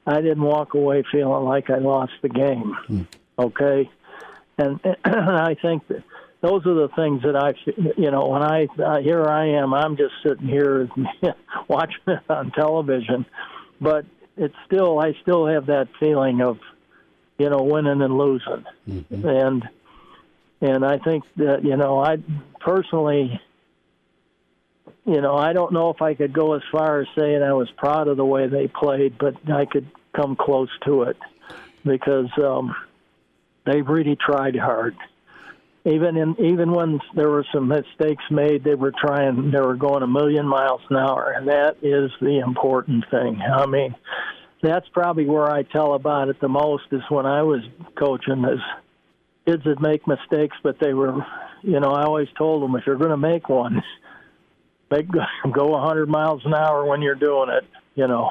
I didn't walk away feeling like I lost the game, okay? And, and I think that those are the things that I, you know, when I, uh, here I am, I'm just sitting here watching it on television. But it's still, I still have that feeling of, you know, winning and losing. Mm-hmm. And and I think that, you know, I personally, you know, I don't know if I could go as far as saying I was proud of the way they played, but I could come close to it because um, they really tried hard. Even in even when there were some mistakes made, they were trying, they were going a million miles an hour, and that is the important thing. I mean, that's probably where I tell about it the most is when I was coaching is kids would make mistakes, but they were, you know, I always told them, if you're going to make one, make, go one hundred miles an hour when you're doing it, you know.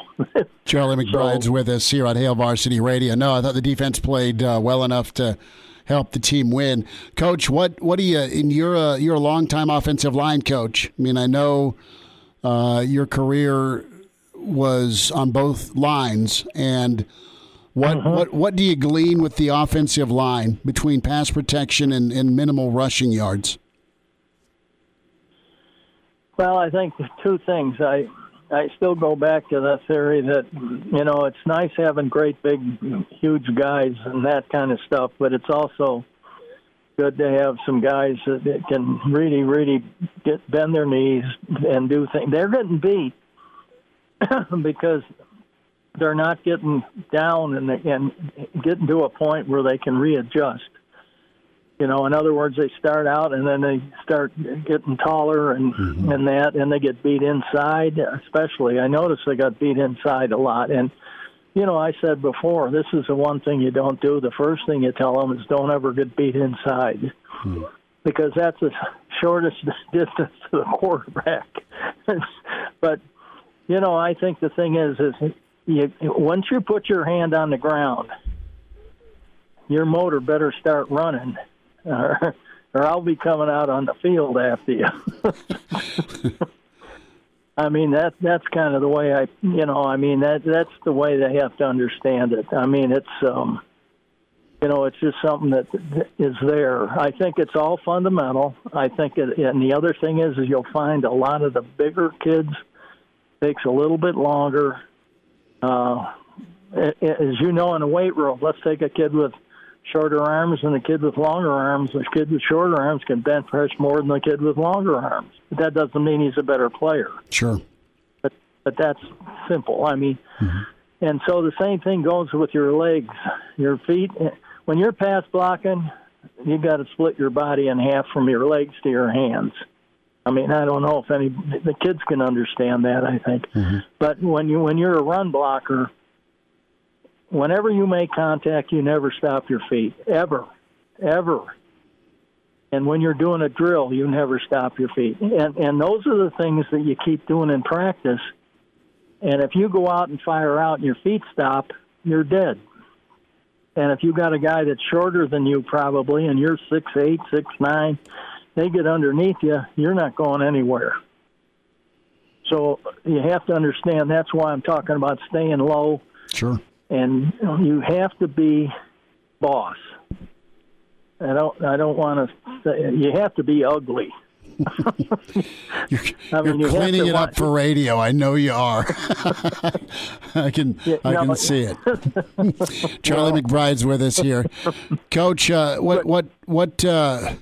Charlie McBride's so, with us here on Hail Varsity Radio. No, I thought the defense played uh, well enough to help the team win. Coach, what, what do you, and you're a, you're a longtime offensive line coach. I mean, I know uh, your career was on both lines, and what uh-huh. what what do you glean with the offensive line between pass protection and, and minimal rushing yards? Well, I think two things. I I still go back to the theory that, you know, it's nice having great big huge guys and that kind of stuff, but it's also good to have some guys that can really really get bend their knees and do things. They're getting beat because they're not getting down and, they, and getting to a point where they can readjust. You know, in other words, they start out and then they start getting taller and, mm-hmm. and that, and they get beat inside, especially. I noticed they got beat inside a lot. And, you know, I said before, this is the one thing you don't do. The first thing you tell them is don't ever get beat inside mm-hmm. because that's the shortest distance to the quarterback. But, you know, I think the thing is, is you, once you put your hand on the ground, your motor better start running, or, or I'll be coming out on the field after you. I mean, that that's kind of the way I, you know, I mean, that that's the way they have to understand it. I mean, it's, um, you know, it's just something that is there. I think it's all fundamental. I think, it, and the other thing is, is you'll find a lot of the bigger kids takes a little bit longer. Uh, as you know, in a weight room, let's take a kid with shorter arms than a kid with longer arms. The kid with shorter arms can bench press more than the kid with longer arms. But that doesn't mean he's a better player. Sure. But but that's simple. I mean, mm-hmm. and so the same thing goes with your legs, your feet. When you're pass blocking, you got to split your body in half from your legs to your hands. I mean, I don't know if any the kids can understand that, I think. Mm-hmm. But when you when you're a run blocker, whenever you make contact, you never stop your feet, ever, ever. And when you're doing a drill, you never stop your feet. And and those are the things that you keep doing in practice. And if you go out and fire out and your feet stop, you're dead. And if you got a guy that's shorter than you probably, and you're six eight, six nine, they get underneath you, you're not going anywhere. So you have to understand that's why I'm talking about staying low. Sure. And you have to be boss. I don't. I don't want to say you have to be ugly. you're I mean, you're you cleaning it up watch. for radio. I know you are. I can. Yeah, I no, can but, see it. Charlie no. McBride's with us here, Coach. Uh, what? What? What? Uh,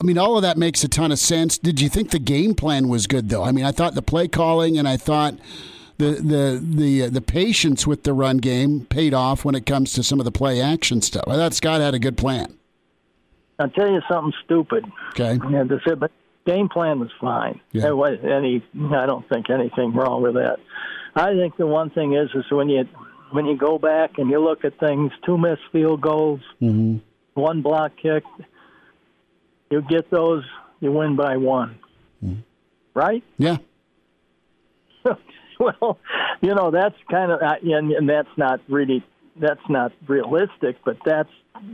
I mean, all of that makes a ton of sense. Did you think the game plan was good, though? I mean, I thought the play calling, and I thought. The the the the patience with the run game paid off when it comes to some of the play action stuff. I thought Scott had a good plan. I'll tell you something stupid. Okay. And to say, but game plan was fine. Yeah. There wasn't any, I don't think anything wrong with that. I think the one thing is is when you when you go back and you look at things, two missed field goals, mm-hmm. one block kick, you get those, you win by one. Mm-hmm. Right? Yeah. Well, you know, that's kind of, and, and that's not really, that's not realistic, but that's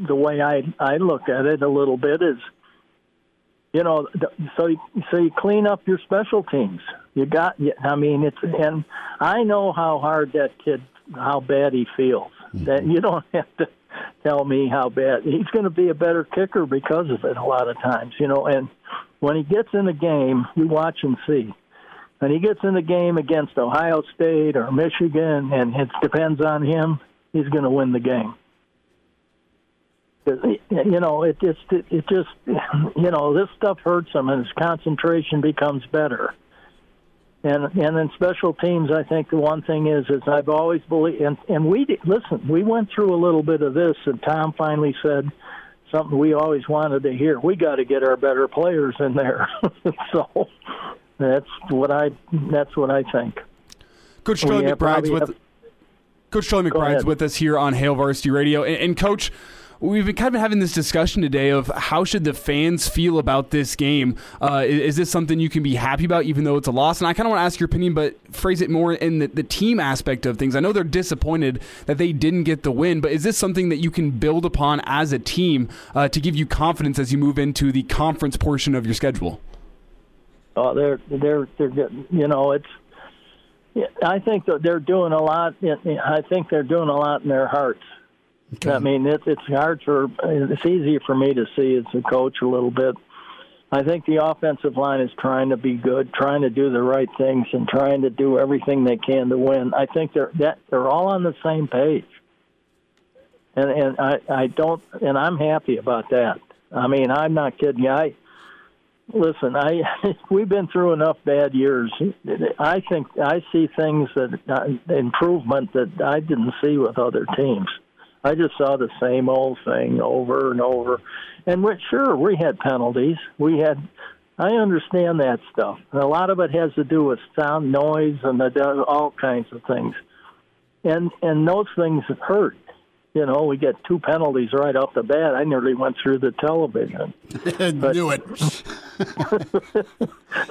the way I, I look at it a little bit is, you know, so you, so you clean up your special teams. You got, I mean, it's, and I know how hard that kid, how bad he feels. That you don't have to tell me how bad. He's going to be a better kicker because of it a lot of times, you know, and when he gets in the game, you watch and see. When he gets in the game against Ohio State or Michigan, and it depends on him, he's going to win the game. You know, it just, it just, you know, this stuff hurts him, and his concentration becomes better. And and in special teams, I think the one thing is, is I've always believed, and, and we, listen, we went through a little bit of this, and Tom finally said something we always wanted to hear. We got to get our better players in there. So... That's what I. That's what I think. Coach Charlie McBride's with. Have, Coach Charlie McBride's with us here on Hail Varsity Radio, and, and Coach, we've been kind of having this discussion today of how should the fans feel about this game. Uh, is, is this something you can be happy about, even though it's a loss? And I kind of want to ask your opinion, but phrase it more in the, the team aspect of things. I know they're disappointed that they didn't get the win, but is this something that you can build upon as a team uh, to give you confidence as you move into the conference portion of your schedule? Oh, they're they're they're good. You know, it's. I think that they're doing a lot. I think they're doing a lot in their hearts. Okay. I mean, it, it's hard for. It's easy for me to see as a coach a little bit. I think the offensive line is trying to be good, trying to do the right things, and trying to do everything they can to win. I think they're that they're all on the same page. And and I, I don't and I'm happy about that. I mean, I'm not kidding you. I. Listen, I we've been through enough bad years. I think I see things that uh, improvement that I didn't see with other teams. I just saw the same old thing over and over. And we're, sure, we had penalties. We had. I understand that stuff. And a lot of it has to do with sound, noise, and the, all kinds of things. And and those things hurt. You know, we get two penalties right off the bat. I nearly went through the television. I knew it.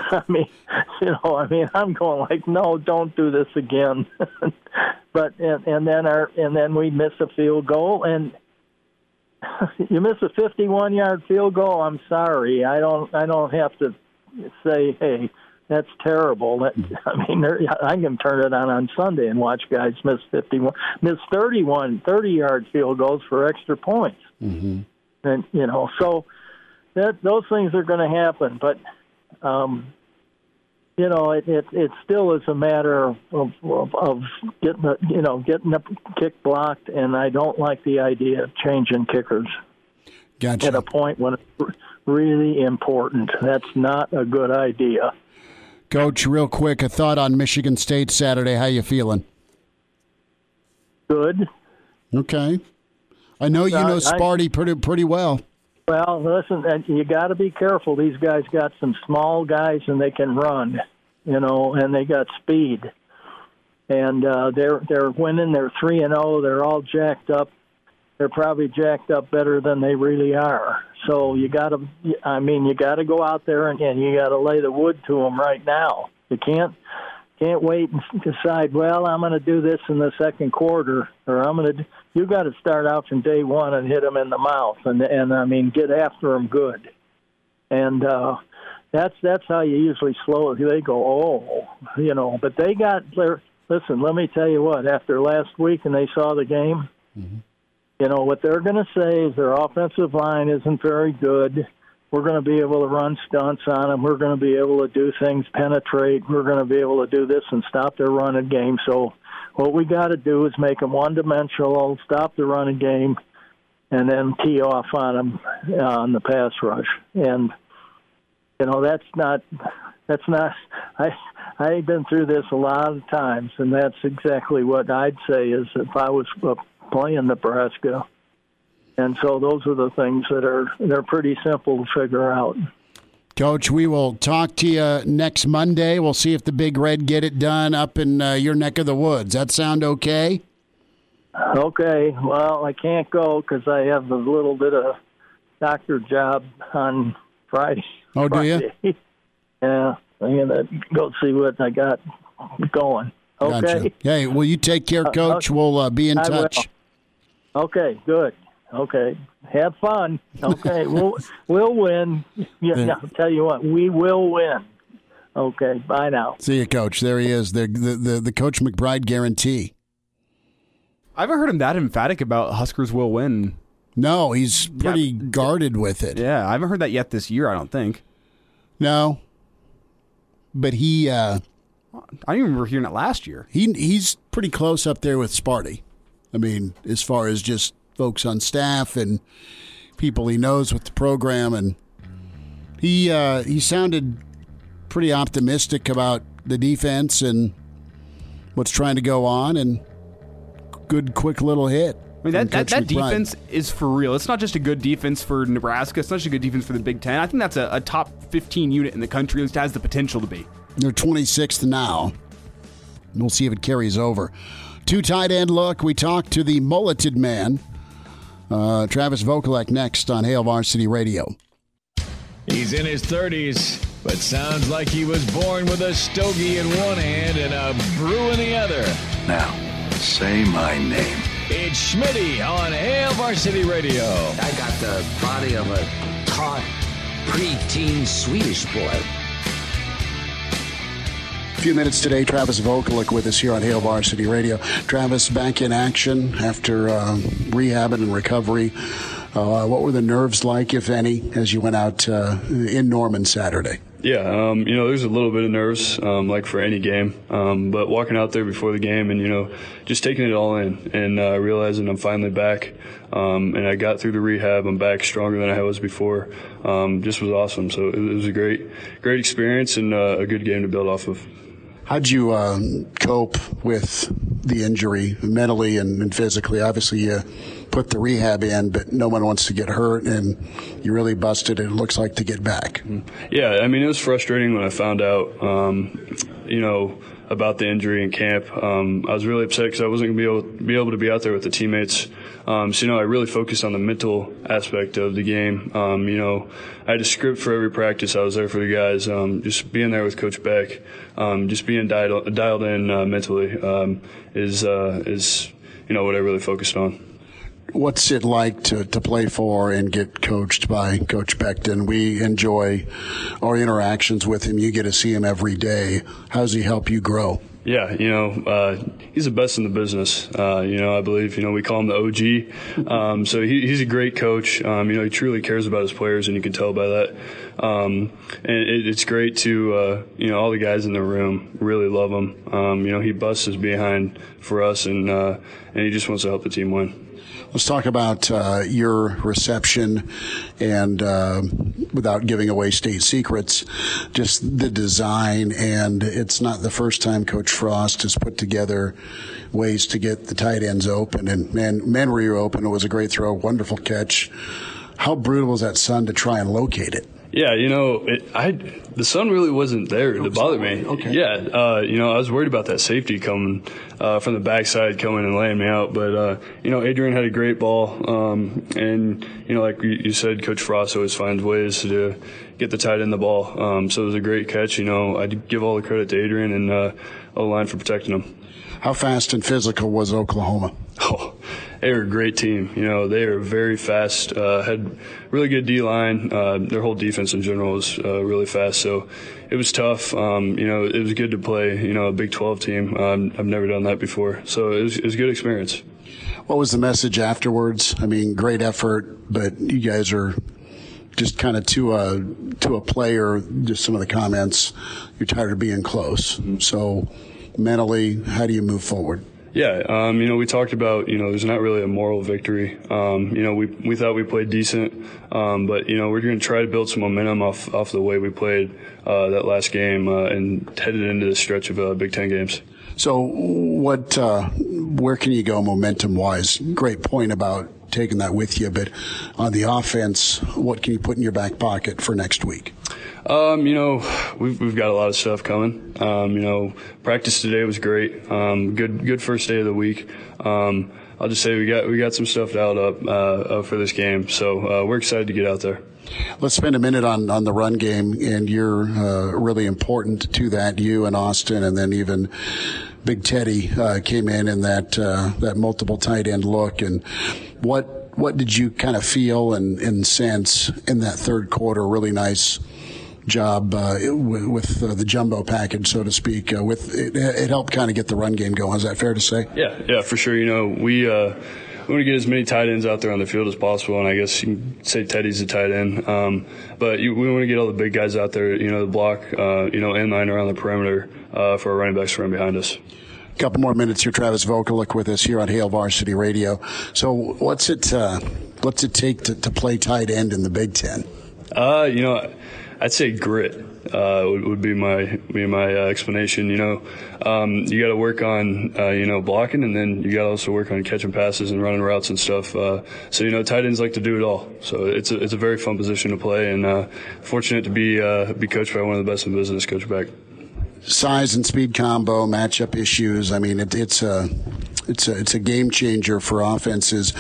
I mean, you know, I mean, I'm going like, no, don't do this again. but and, and then our and then we miss a field goal, and you miss a fifty-one yard field goal. I'm sorry, I don't, I don't have to say, hey, that's terrible. That, I mean, I can turn it on on Sunday and watch guys miss fifty-one, miss thirty-one, thirty yard field goals for extra points, mm-hmm. and you know, so. That, those things are going to happen, but um, you know, it, it it still is a matter of, of of getting the you know getting the kick blocked, and I don't like the idea of changing kickers. Gotcha. At a point when it's really important, that's not a good idea. Coach, real quick, a thought on Michigan State Saturday. How you feeling? Good. Okay. I know you know Sparty pretty pretty well. Well, listen, you got to be careful. These guys got some small guys, and they can run, you know, and they got speed. And uh, they're they're winning. They're three and zero. They're all jacked up. They're probably jacked up better than they really are. So you got to, I mean, you got to go out there and, and you got to lay the wood to them right now. You can't can't wait and decide. Well, I'm going to do this in the second quarter, or I'm going to. You got to start out from day one and hit them in the mouth, and and I mean get after them good, and uh, that's that's how you usually slow it. They go, oh, you know, but they got their. Listen, let me tell you what. After last week, and they saw the game, mm-hmm. you know what they're going to say is their offensive line isn't very good. We're going to be able to run stunts on them. We're going to be able to do things, penetrate. We're going to be able to do this and stop their running game. So. What we got to do is make them one-dimensional, stop the running game, and then tee off on them uh, on the pass rush. And you know that's not that's not. I I've been through this a lot of times, and that's exactly what I'd say is if I was playing Nebraska. And so those are the things that are they're pretty simple to figure out. Coach, we will talk to you next Monday. We'll see if the Big Red get it done up in uh, your neck of the woods. That sound okay? Okay. Well, I can't go because I have a little bit of doctor job on Friday. Oh, Friday. Do you? Yeah. I'm going to go see what I got going. Okay. Gotcha. Hey, will you take care, Coach? Uh, okay. We'll uh, be in I touch. Will. Okay, good. Okay, have fun. Okay, we'll we'll win. Yeah, I'll tell you what, we will win. Okay, bye now. See you, Coach. There he is, the the the, the Coach McBride guarantee. I haven't heard him that emphatic about Huskers will win. No, he's pretty yeah, guarded with it. Yeah, I haven't heard that yet this year, I don't think. No, but he... Uh, I don't even remember hearing it last year. He He's pretty close up there with Sparty. I mean, as far as just... folks on staff and people he knows with the program, and he uh, he sounded pretty optimistic about the defense and what's trying to go on, and good quick little hit. I mean that that, that defense is for real. It's not just a good defense for Nebraska. It's not just a good defense for the Big Ten. I think that's a, a top fifteen unit in the country. At least has the potential to be. They're twenty-sixth now. We'll see if it carries over. Two tight end look. We talked to the mulleted man. Uh, Travis Vokolek next on Hail Varsity Radio. He's in his thirties, but sounds like he was born with a stogie in one hand and a brew in the other. Now, say my name. It's Schmitty on Hail Varsity Radio. I got the body of a taut preteen Swedish boy. A few minutes today, Travis Vokolek with us here on Hail Varsity Radio. Travis, back in action after uh, rehab and recovery. Uh, what were the nerves like, if any, as you went out uh, in Norman Saturday? Yeah, um, you know, there's a little bit of nerves, um, like for any game. Um, but walking out there before the game and, you know, just taking it all in and uh, realizing I'm finally back. Um, and I got through the rehab. I'm back stronger than I was before. Um, just was awesome. So it was a great, great experience and uh, a good game to build off of. How'd you um, cope with the injury mentally and, and physically? Obviously, you put the rehab in, but no one wants to get hurt, and you really busted it, it looks like, to get back. Yeah, I mean, it was frustrating when I found out, um, you know, about the injury in camp. Um, I was really upset because I wasn't going to be able, be able to be out there with the teammates. Um, so, you know, I really focused on the mental aspect of the game. Um, you know, I had a script for every practice. I was there for the guys. Um, just being there with Coach Beck, um, just being dialed, dialed in uh, mentally um, is, uh, is, you know, what I really focused on. What's it like to, to play for and get coached by Coach Beckton? We enjoy our interactions with him. You get to see him every day. How does he help you grow? Yeah, you know, uh, he's the best in the business. Uh, you know, I believe, you know, we call him the O G. Um, so he, he's a great coach. Um, you know, he truly cares about his players, and you can tell by that. Um, and it, it's great to, uh, you know, all the guys in the room really love him. Um, you know, he busts his behind for us, and uh, and he just wants to help the team win. Let's talk about uh, your reception and, uh, without giving away state secrets, just the design. And it's not the first time Coach Frost has put together ways to get the tight ends open. And, man, men were open. It was a great throw, wonderful catch. How brutal was that sun to try and locate it? Yeah, you know, it, I the sun really wasn't there to bother me. Okay. Yeah, uh, you know, I was worried about that safety coming uh, from the backside, coming and laying me out. But, uh, you know, Adrian had a great ball. Um, and, you know, like you said, Coach Frost always finds ways to do, get the tight end the ball. Um, so it was a great catch. You know, I give all the credit to Adrian and uh, O-line for protecting him. How fast and physical was Oklahoma? Oh, they were a great team. You know, they were very fast, uh, had really good D-line. Uh, their whole defense in general was uh, really fast, so it was tough. Um, you know, it was good to play, you know, a Big twelve team. Um, I've never done that before, so it was, it was a good experience. What was the message afterwards? I mean, great effort, but you guys are just kind of to a, to a player, just some of the comments, you're tired of being close. So mentally, how do you move forward? Yeah, um, you know, we talked about, you know, there's not really a moral victory. Um, you know, we we thought we played decent, um, but, you know, we're going to try to build some momentum off, off the way we played uh, that last game uh, and headed into the stretch of uh, Big Ten games. So what? Uh, where can you go momentum-wise? Great point about taking that with you, but on the offense, what can you put in your back pocket for next week? Um, you know, we've, we've got a lot of stuff coming. Um, you know, practice today was great. Um, good, good first day of the week. Um, I'll just say we got we got some stuff dialed up uh, uh, for this game, so uh, we're excited to get out there. Let's spend a minute on, on the run game, and you're uh, really important to that. You and Austin, and then even Big Teddy uh, came in in that uh, that multiple tight end look. And what what did you kind of feel and, and sense in that third quarter? Really nice job uh, with uh, the jumbo package, so to speak. Uh, with it, it helped kind of get the run game going. Is that fair to say? Yeah, yeah, for sure. You know, we uh, we want to get as many tight ends out there on the field as possible, and I guess you can say Teddy's a tight end. Um, but you, we want to get all the big guys out there, you know, the block, uh, you know, in line around the perimeter uh, for our running backs to run behind us. A couple more minutes here. Travis Vokolek with us here on Hail Varsity Radio. So what's it, uh, what's it take to, to play tight end in the Big Ten? Uh, you know, I'd say grit uh, would, would be my be my uh, explanation. You know, um, you got to work on uh, you know blocking, and then you got to also work on catching passes and running routes and stuff. Uh, so you know, tight ends like to do it all. So it's a, it's a very fun position to play, and uh, fortunate to be uh, be coached by one of the best in business, Coach Beck. Size and speed combo, matchup issues. I mean, it, it's a it's a it's a game changer for offenses.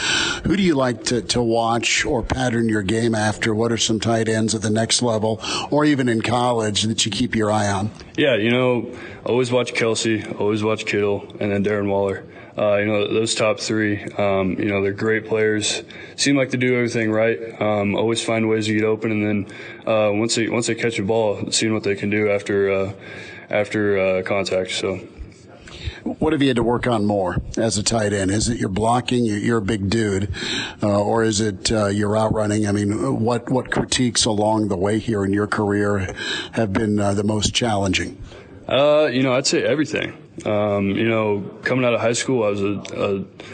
Who do you like to, to watch or pattern your game after? What are some tight ends at the next level, or even in college, that you keep your eye on? Yeah, you know, always watch Kelsey, always watch Kittle, and then Darren Waller. Uh, you know, those top three, um, you know, they're great players. Seem like they do everything right. Um, always find ways to get open, and then uh, once they once they catch a ball, seeing what they can do after uh, after uh, contact. So. What have you had to work on more as a tight end? Is it your blocking? You're a big dude, uh, or is it uh, your route running? I mean, what what critiques along the way here in your career have been uh, the most challenging? Uh, you know, I'd say everything. Um, you know, coming out of high school, I was a,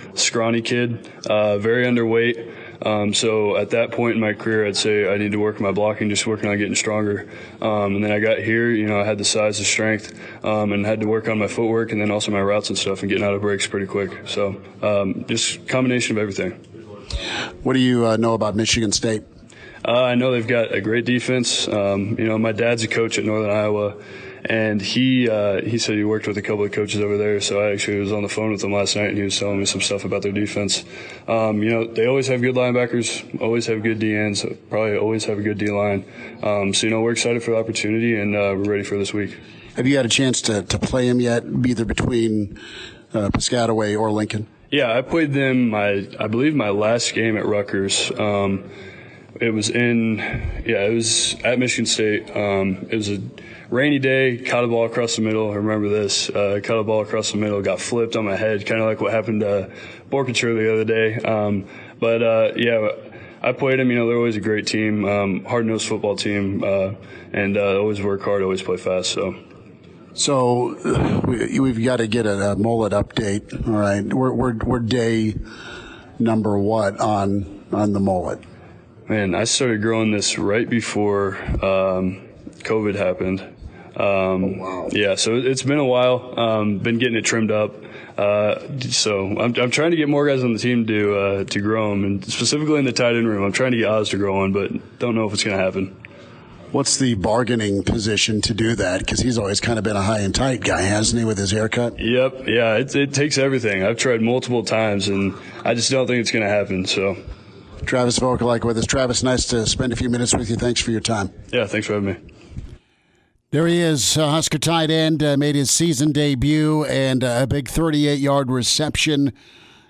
a scrawny kid, uh, very underweight. Um, so at that point in my career, I'd say I need to work on my blocking, just working on getting stronger. Um, and then I got here, you know, I had the size, the strength, um, and had to work on my footwork and then also my routes and stuff and getting out of breaks pretty quick. So um, just combination of everything. What do you uh, know about Michigan State? Uh, I know they've got a great defense. Um, you know, my dad's a coach at Northern Iowa. And he uh, he said he worked with a couple of coaches over there, so I actually was on the phone with him last night, and he was telling me some stuff about their defense. Um, you know, they always have good linebackers, always have good D-ends, probably always have a good D-line. Um, so, you know, we're excited for the opportunity, and uh, we're ready for this week. Have you had a chance to, to play him yet, either between uh, Piscataway or Lincoln? Yeah, I played them, my I believe, my last game at Rutgers. Um it was in, yeah, it was at Michigan State. Um, it was a rainy day, caught a ball across the middle. I remember this. Uh, caught a ball across the middle, got flipped on my head, kind of like what happened to Borkature the other day. Um, but, uh, yeah, I played them. You know, they're always a great team, um, hard-nosed football team, uh, and uh, always work hard, always play fast, so. So we, we've got to get a, a mullet update, all right? We're, we're, we're day number what on on the mullet? Man, I started growing this right before um, COVID happened. Um, oh, wow. Yeah, so it's been a while. Um, been getting it trimmed up. Uh, so I'm, I'm trying to get more guys on the team to uh, to grow them, and specifically in the tight end room. I'm trying to get Oz to grow one, but don't know if it's going to happen. What's the bargaining position to do that? Because he's always kind of been a high and tight guy, hasn't he, with his haircut? Yep. Yeah, it, it takes everything. I've tried multiple times, and I just don't think it's going to happen. So, Travis Vokolek with us. Travis, nice to spend a few minutes with you. Thanks for your time. Yeah, thanks for having me. There he is, uh, Husker tight end, uh, made his season debut and uh, a big thirty-eight-yard reception.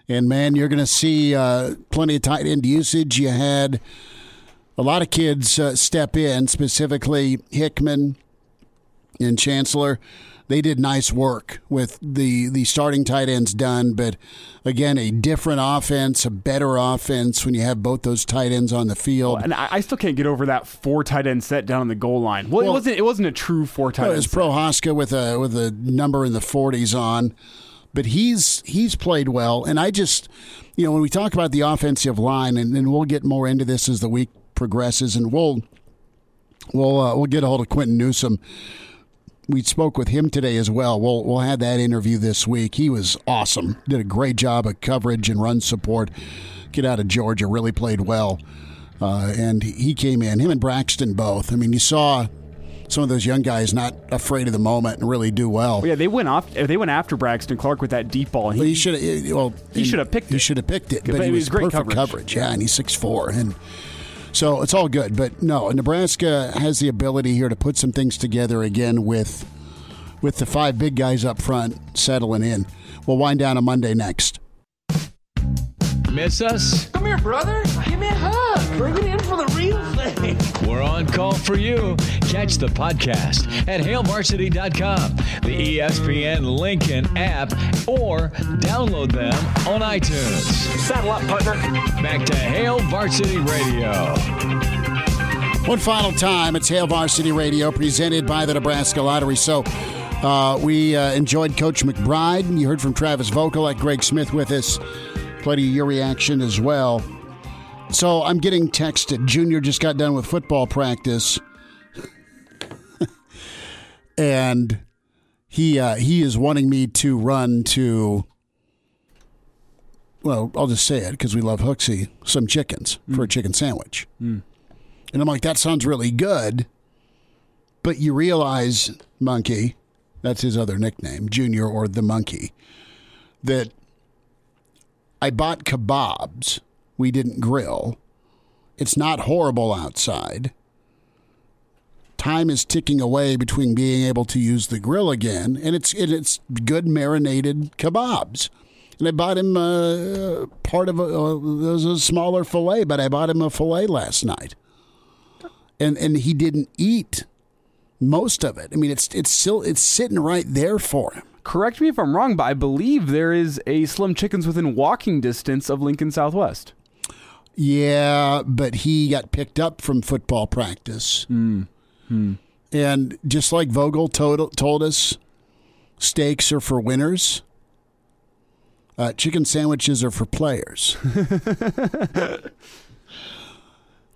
And, man, you're going to see uh, plenty of tight end usage. You had a lot of kids uh, step in, specifically Hickman and Chancellor. They did nice work with the, the starting tight ends done. But, again, a different offense, a better offense when you have both those tight ends on the field. Well, and I, I still can't get over that four tight end set down on the goal line. Well, well it wasn't it wasn't a true four tight end set. It was Prohaska with a, with a number in the forties on. But he's he's played well. And I just, you know, when we talk about the offensive line, and, and we'll get more into this as the week progresses, and we'll, we'll, uh, we'll get a hold of Quinton Newsome. We spoke with him today as well. We'll we'll have that interview this week. He was awesome. Did a great job of coverage and run support. Kid out of Georgia, really played well. Uh, and he came in, him and Braxton both. I mean, you saw some of those young guys not afraid of the moment and really do well. well yeah, they went off. They went after Braxton Clark with that deep ball. He, well, he should have. Well, he should have picked it. He should have picked it. But, but he it was, was great perfect coverage. coverage. Yeah, and he's six foot four and. So it's all good, but no, Nebraska has the ability here to put some things together again with with the five big guys up front settling in. We'll wind down on Monday next. Miss us? Come here, brother. Give me a hug. Bring it in for the real thing. We're on call for you. Catch the podcast at Hail Varsity dot com, the E S P N Lincoln app, or download them on iTunes. Saddle up, partner. Back to Hail Varsity Radio. One final time, it's Hail Varsity Radio presented by the Nebraska Lottery. So uh, we uh, enjoyed Coach McBride. You heard from Travis Vokolek, Greg Smith with us. Plenty of your reaction as well. So I'm getting texted. Junior just got done with football practice. And he uh, he is wanting me to run to, well, I'll just say it because we love Hooksy, some chickens mm. for a chicken sandwich. Mm. And I'm like, that sounds really good. But you realize, Monkey, that's his other nickname, Junior or the Monkey, that I bought kebabs. We didn't grill. It's not horrible outside. Time is ticking away between being able to use the grill again, and it's it, it's good marinated kebabs. And I bought him a part of a, a, it was a smaller fillet, but I bought him a fillet last night, and and he didn't eat most of it. I mean, it's it's still it's sitting right there for him. Correct me if I'm wrong, but I believe there is a Slim Chickens within walking distance of Lincoln Southwest. Yeah, but he got picked up from football practice. Mm. Mm. And just like Vogel told, told us, steaks are for winners. Uh, chicken sandwiches are for players.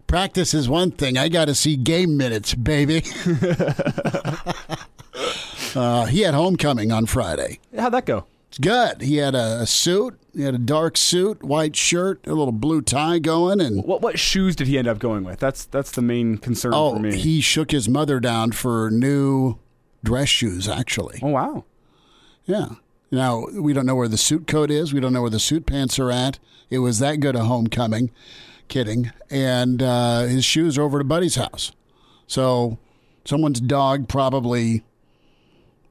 Practice is one thing. I got to see game minutes, baby. Uh, he had homecoming on Friday. How'd that go? It's good. He had a, a suit. He had a dark suit, white shirt, a little blue tie going, and what what shoes did he end up going with? That's that's the main concern oh, for me. He shook his mother down for new dress shoes, actually. Oh wow. Yeah. Now we don't know where the suit coat is. We don't know where the suit pants are at. It was that good a homecoming. Kidding. And uh, his shoes are over to Buddy's house. So someone's dog probably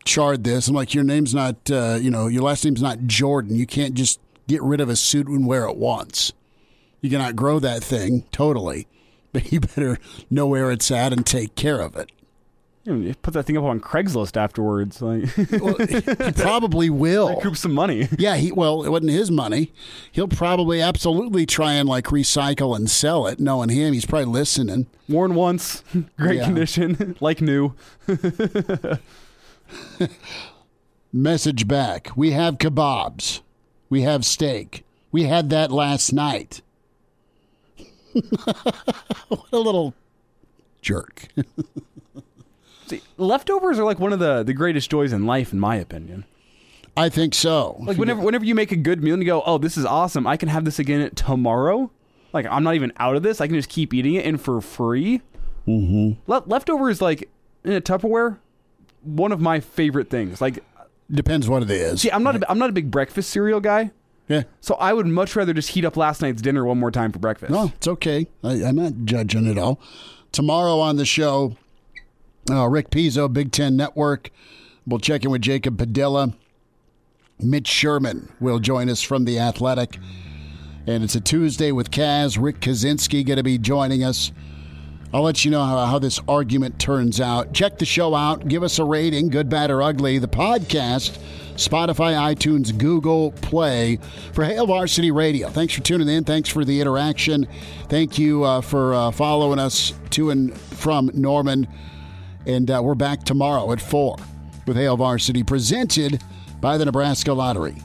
charred this. I'm like, your name's not, uh, you know, your last name's not Jordan. You can't just get rid of a suit and wear it once. You cannot grow that thing totally. but he better know where it's at and take care of it. You put that thing up on Craigslist afterwards. Like, well, he probably will recoup some money. Yeah, he well, it wasn't his money. He'll probably absolutely try and like recycle and sell it. Knowing him, he's probably listening. Worn once, great yeah. condition, like new. Message back: we have kebabs, we have steak. We had that last night. What a little jerk. See, leftovers are like one of the, the greatest joys in life, in my opinion. I think so. Like whenever whenever you make a good meal and you go, oh, this is awesome. I can have this again tomorrow. Like, I'm not even out of this. I can just keep eating it and for free. Mm-hmm. Le- leftovers, like, in a Tupperware, one of my favorite things. Like, depends what it is. See, I'm not, right. a, I'm not a big breakfast cereal guy. Yeah. So I would much rather just heat up last night's dinner one more time for breakfast. No, it's okay. I, I'm not judging at all. Tomorrow on the show... Uh, Rick Pizzo, Big Ten Network. We'll check in with Jacob Padilla. Mitch Sherman will join us from The Athletic. And it's a Tuesday with Kaz. Rick Kaczynski going to be joining us. I'll let you know how, how this argument turns out. Check the show out. Give us a rating, good, bad, or ugly. The podcast, Spotify, iTunes, Google Play. For Hail Varsity Radio, thanks for tuning in. Thanks for the interaction. Thank you uh, for uh, following us to and from Norman. And uh, we're back tomorrow at four with Hail Varsity, presented by the Nebraska Lottery.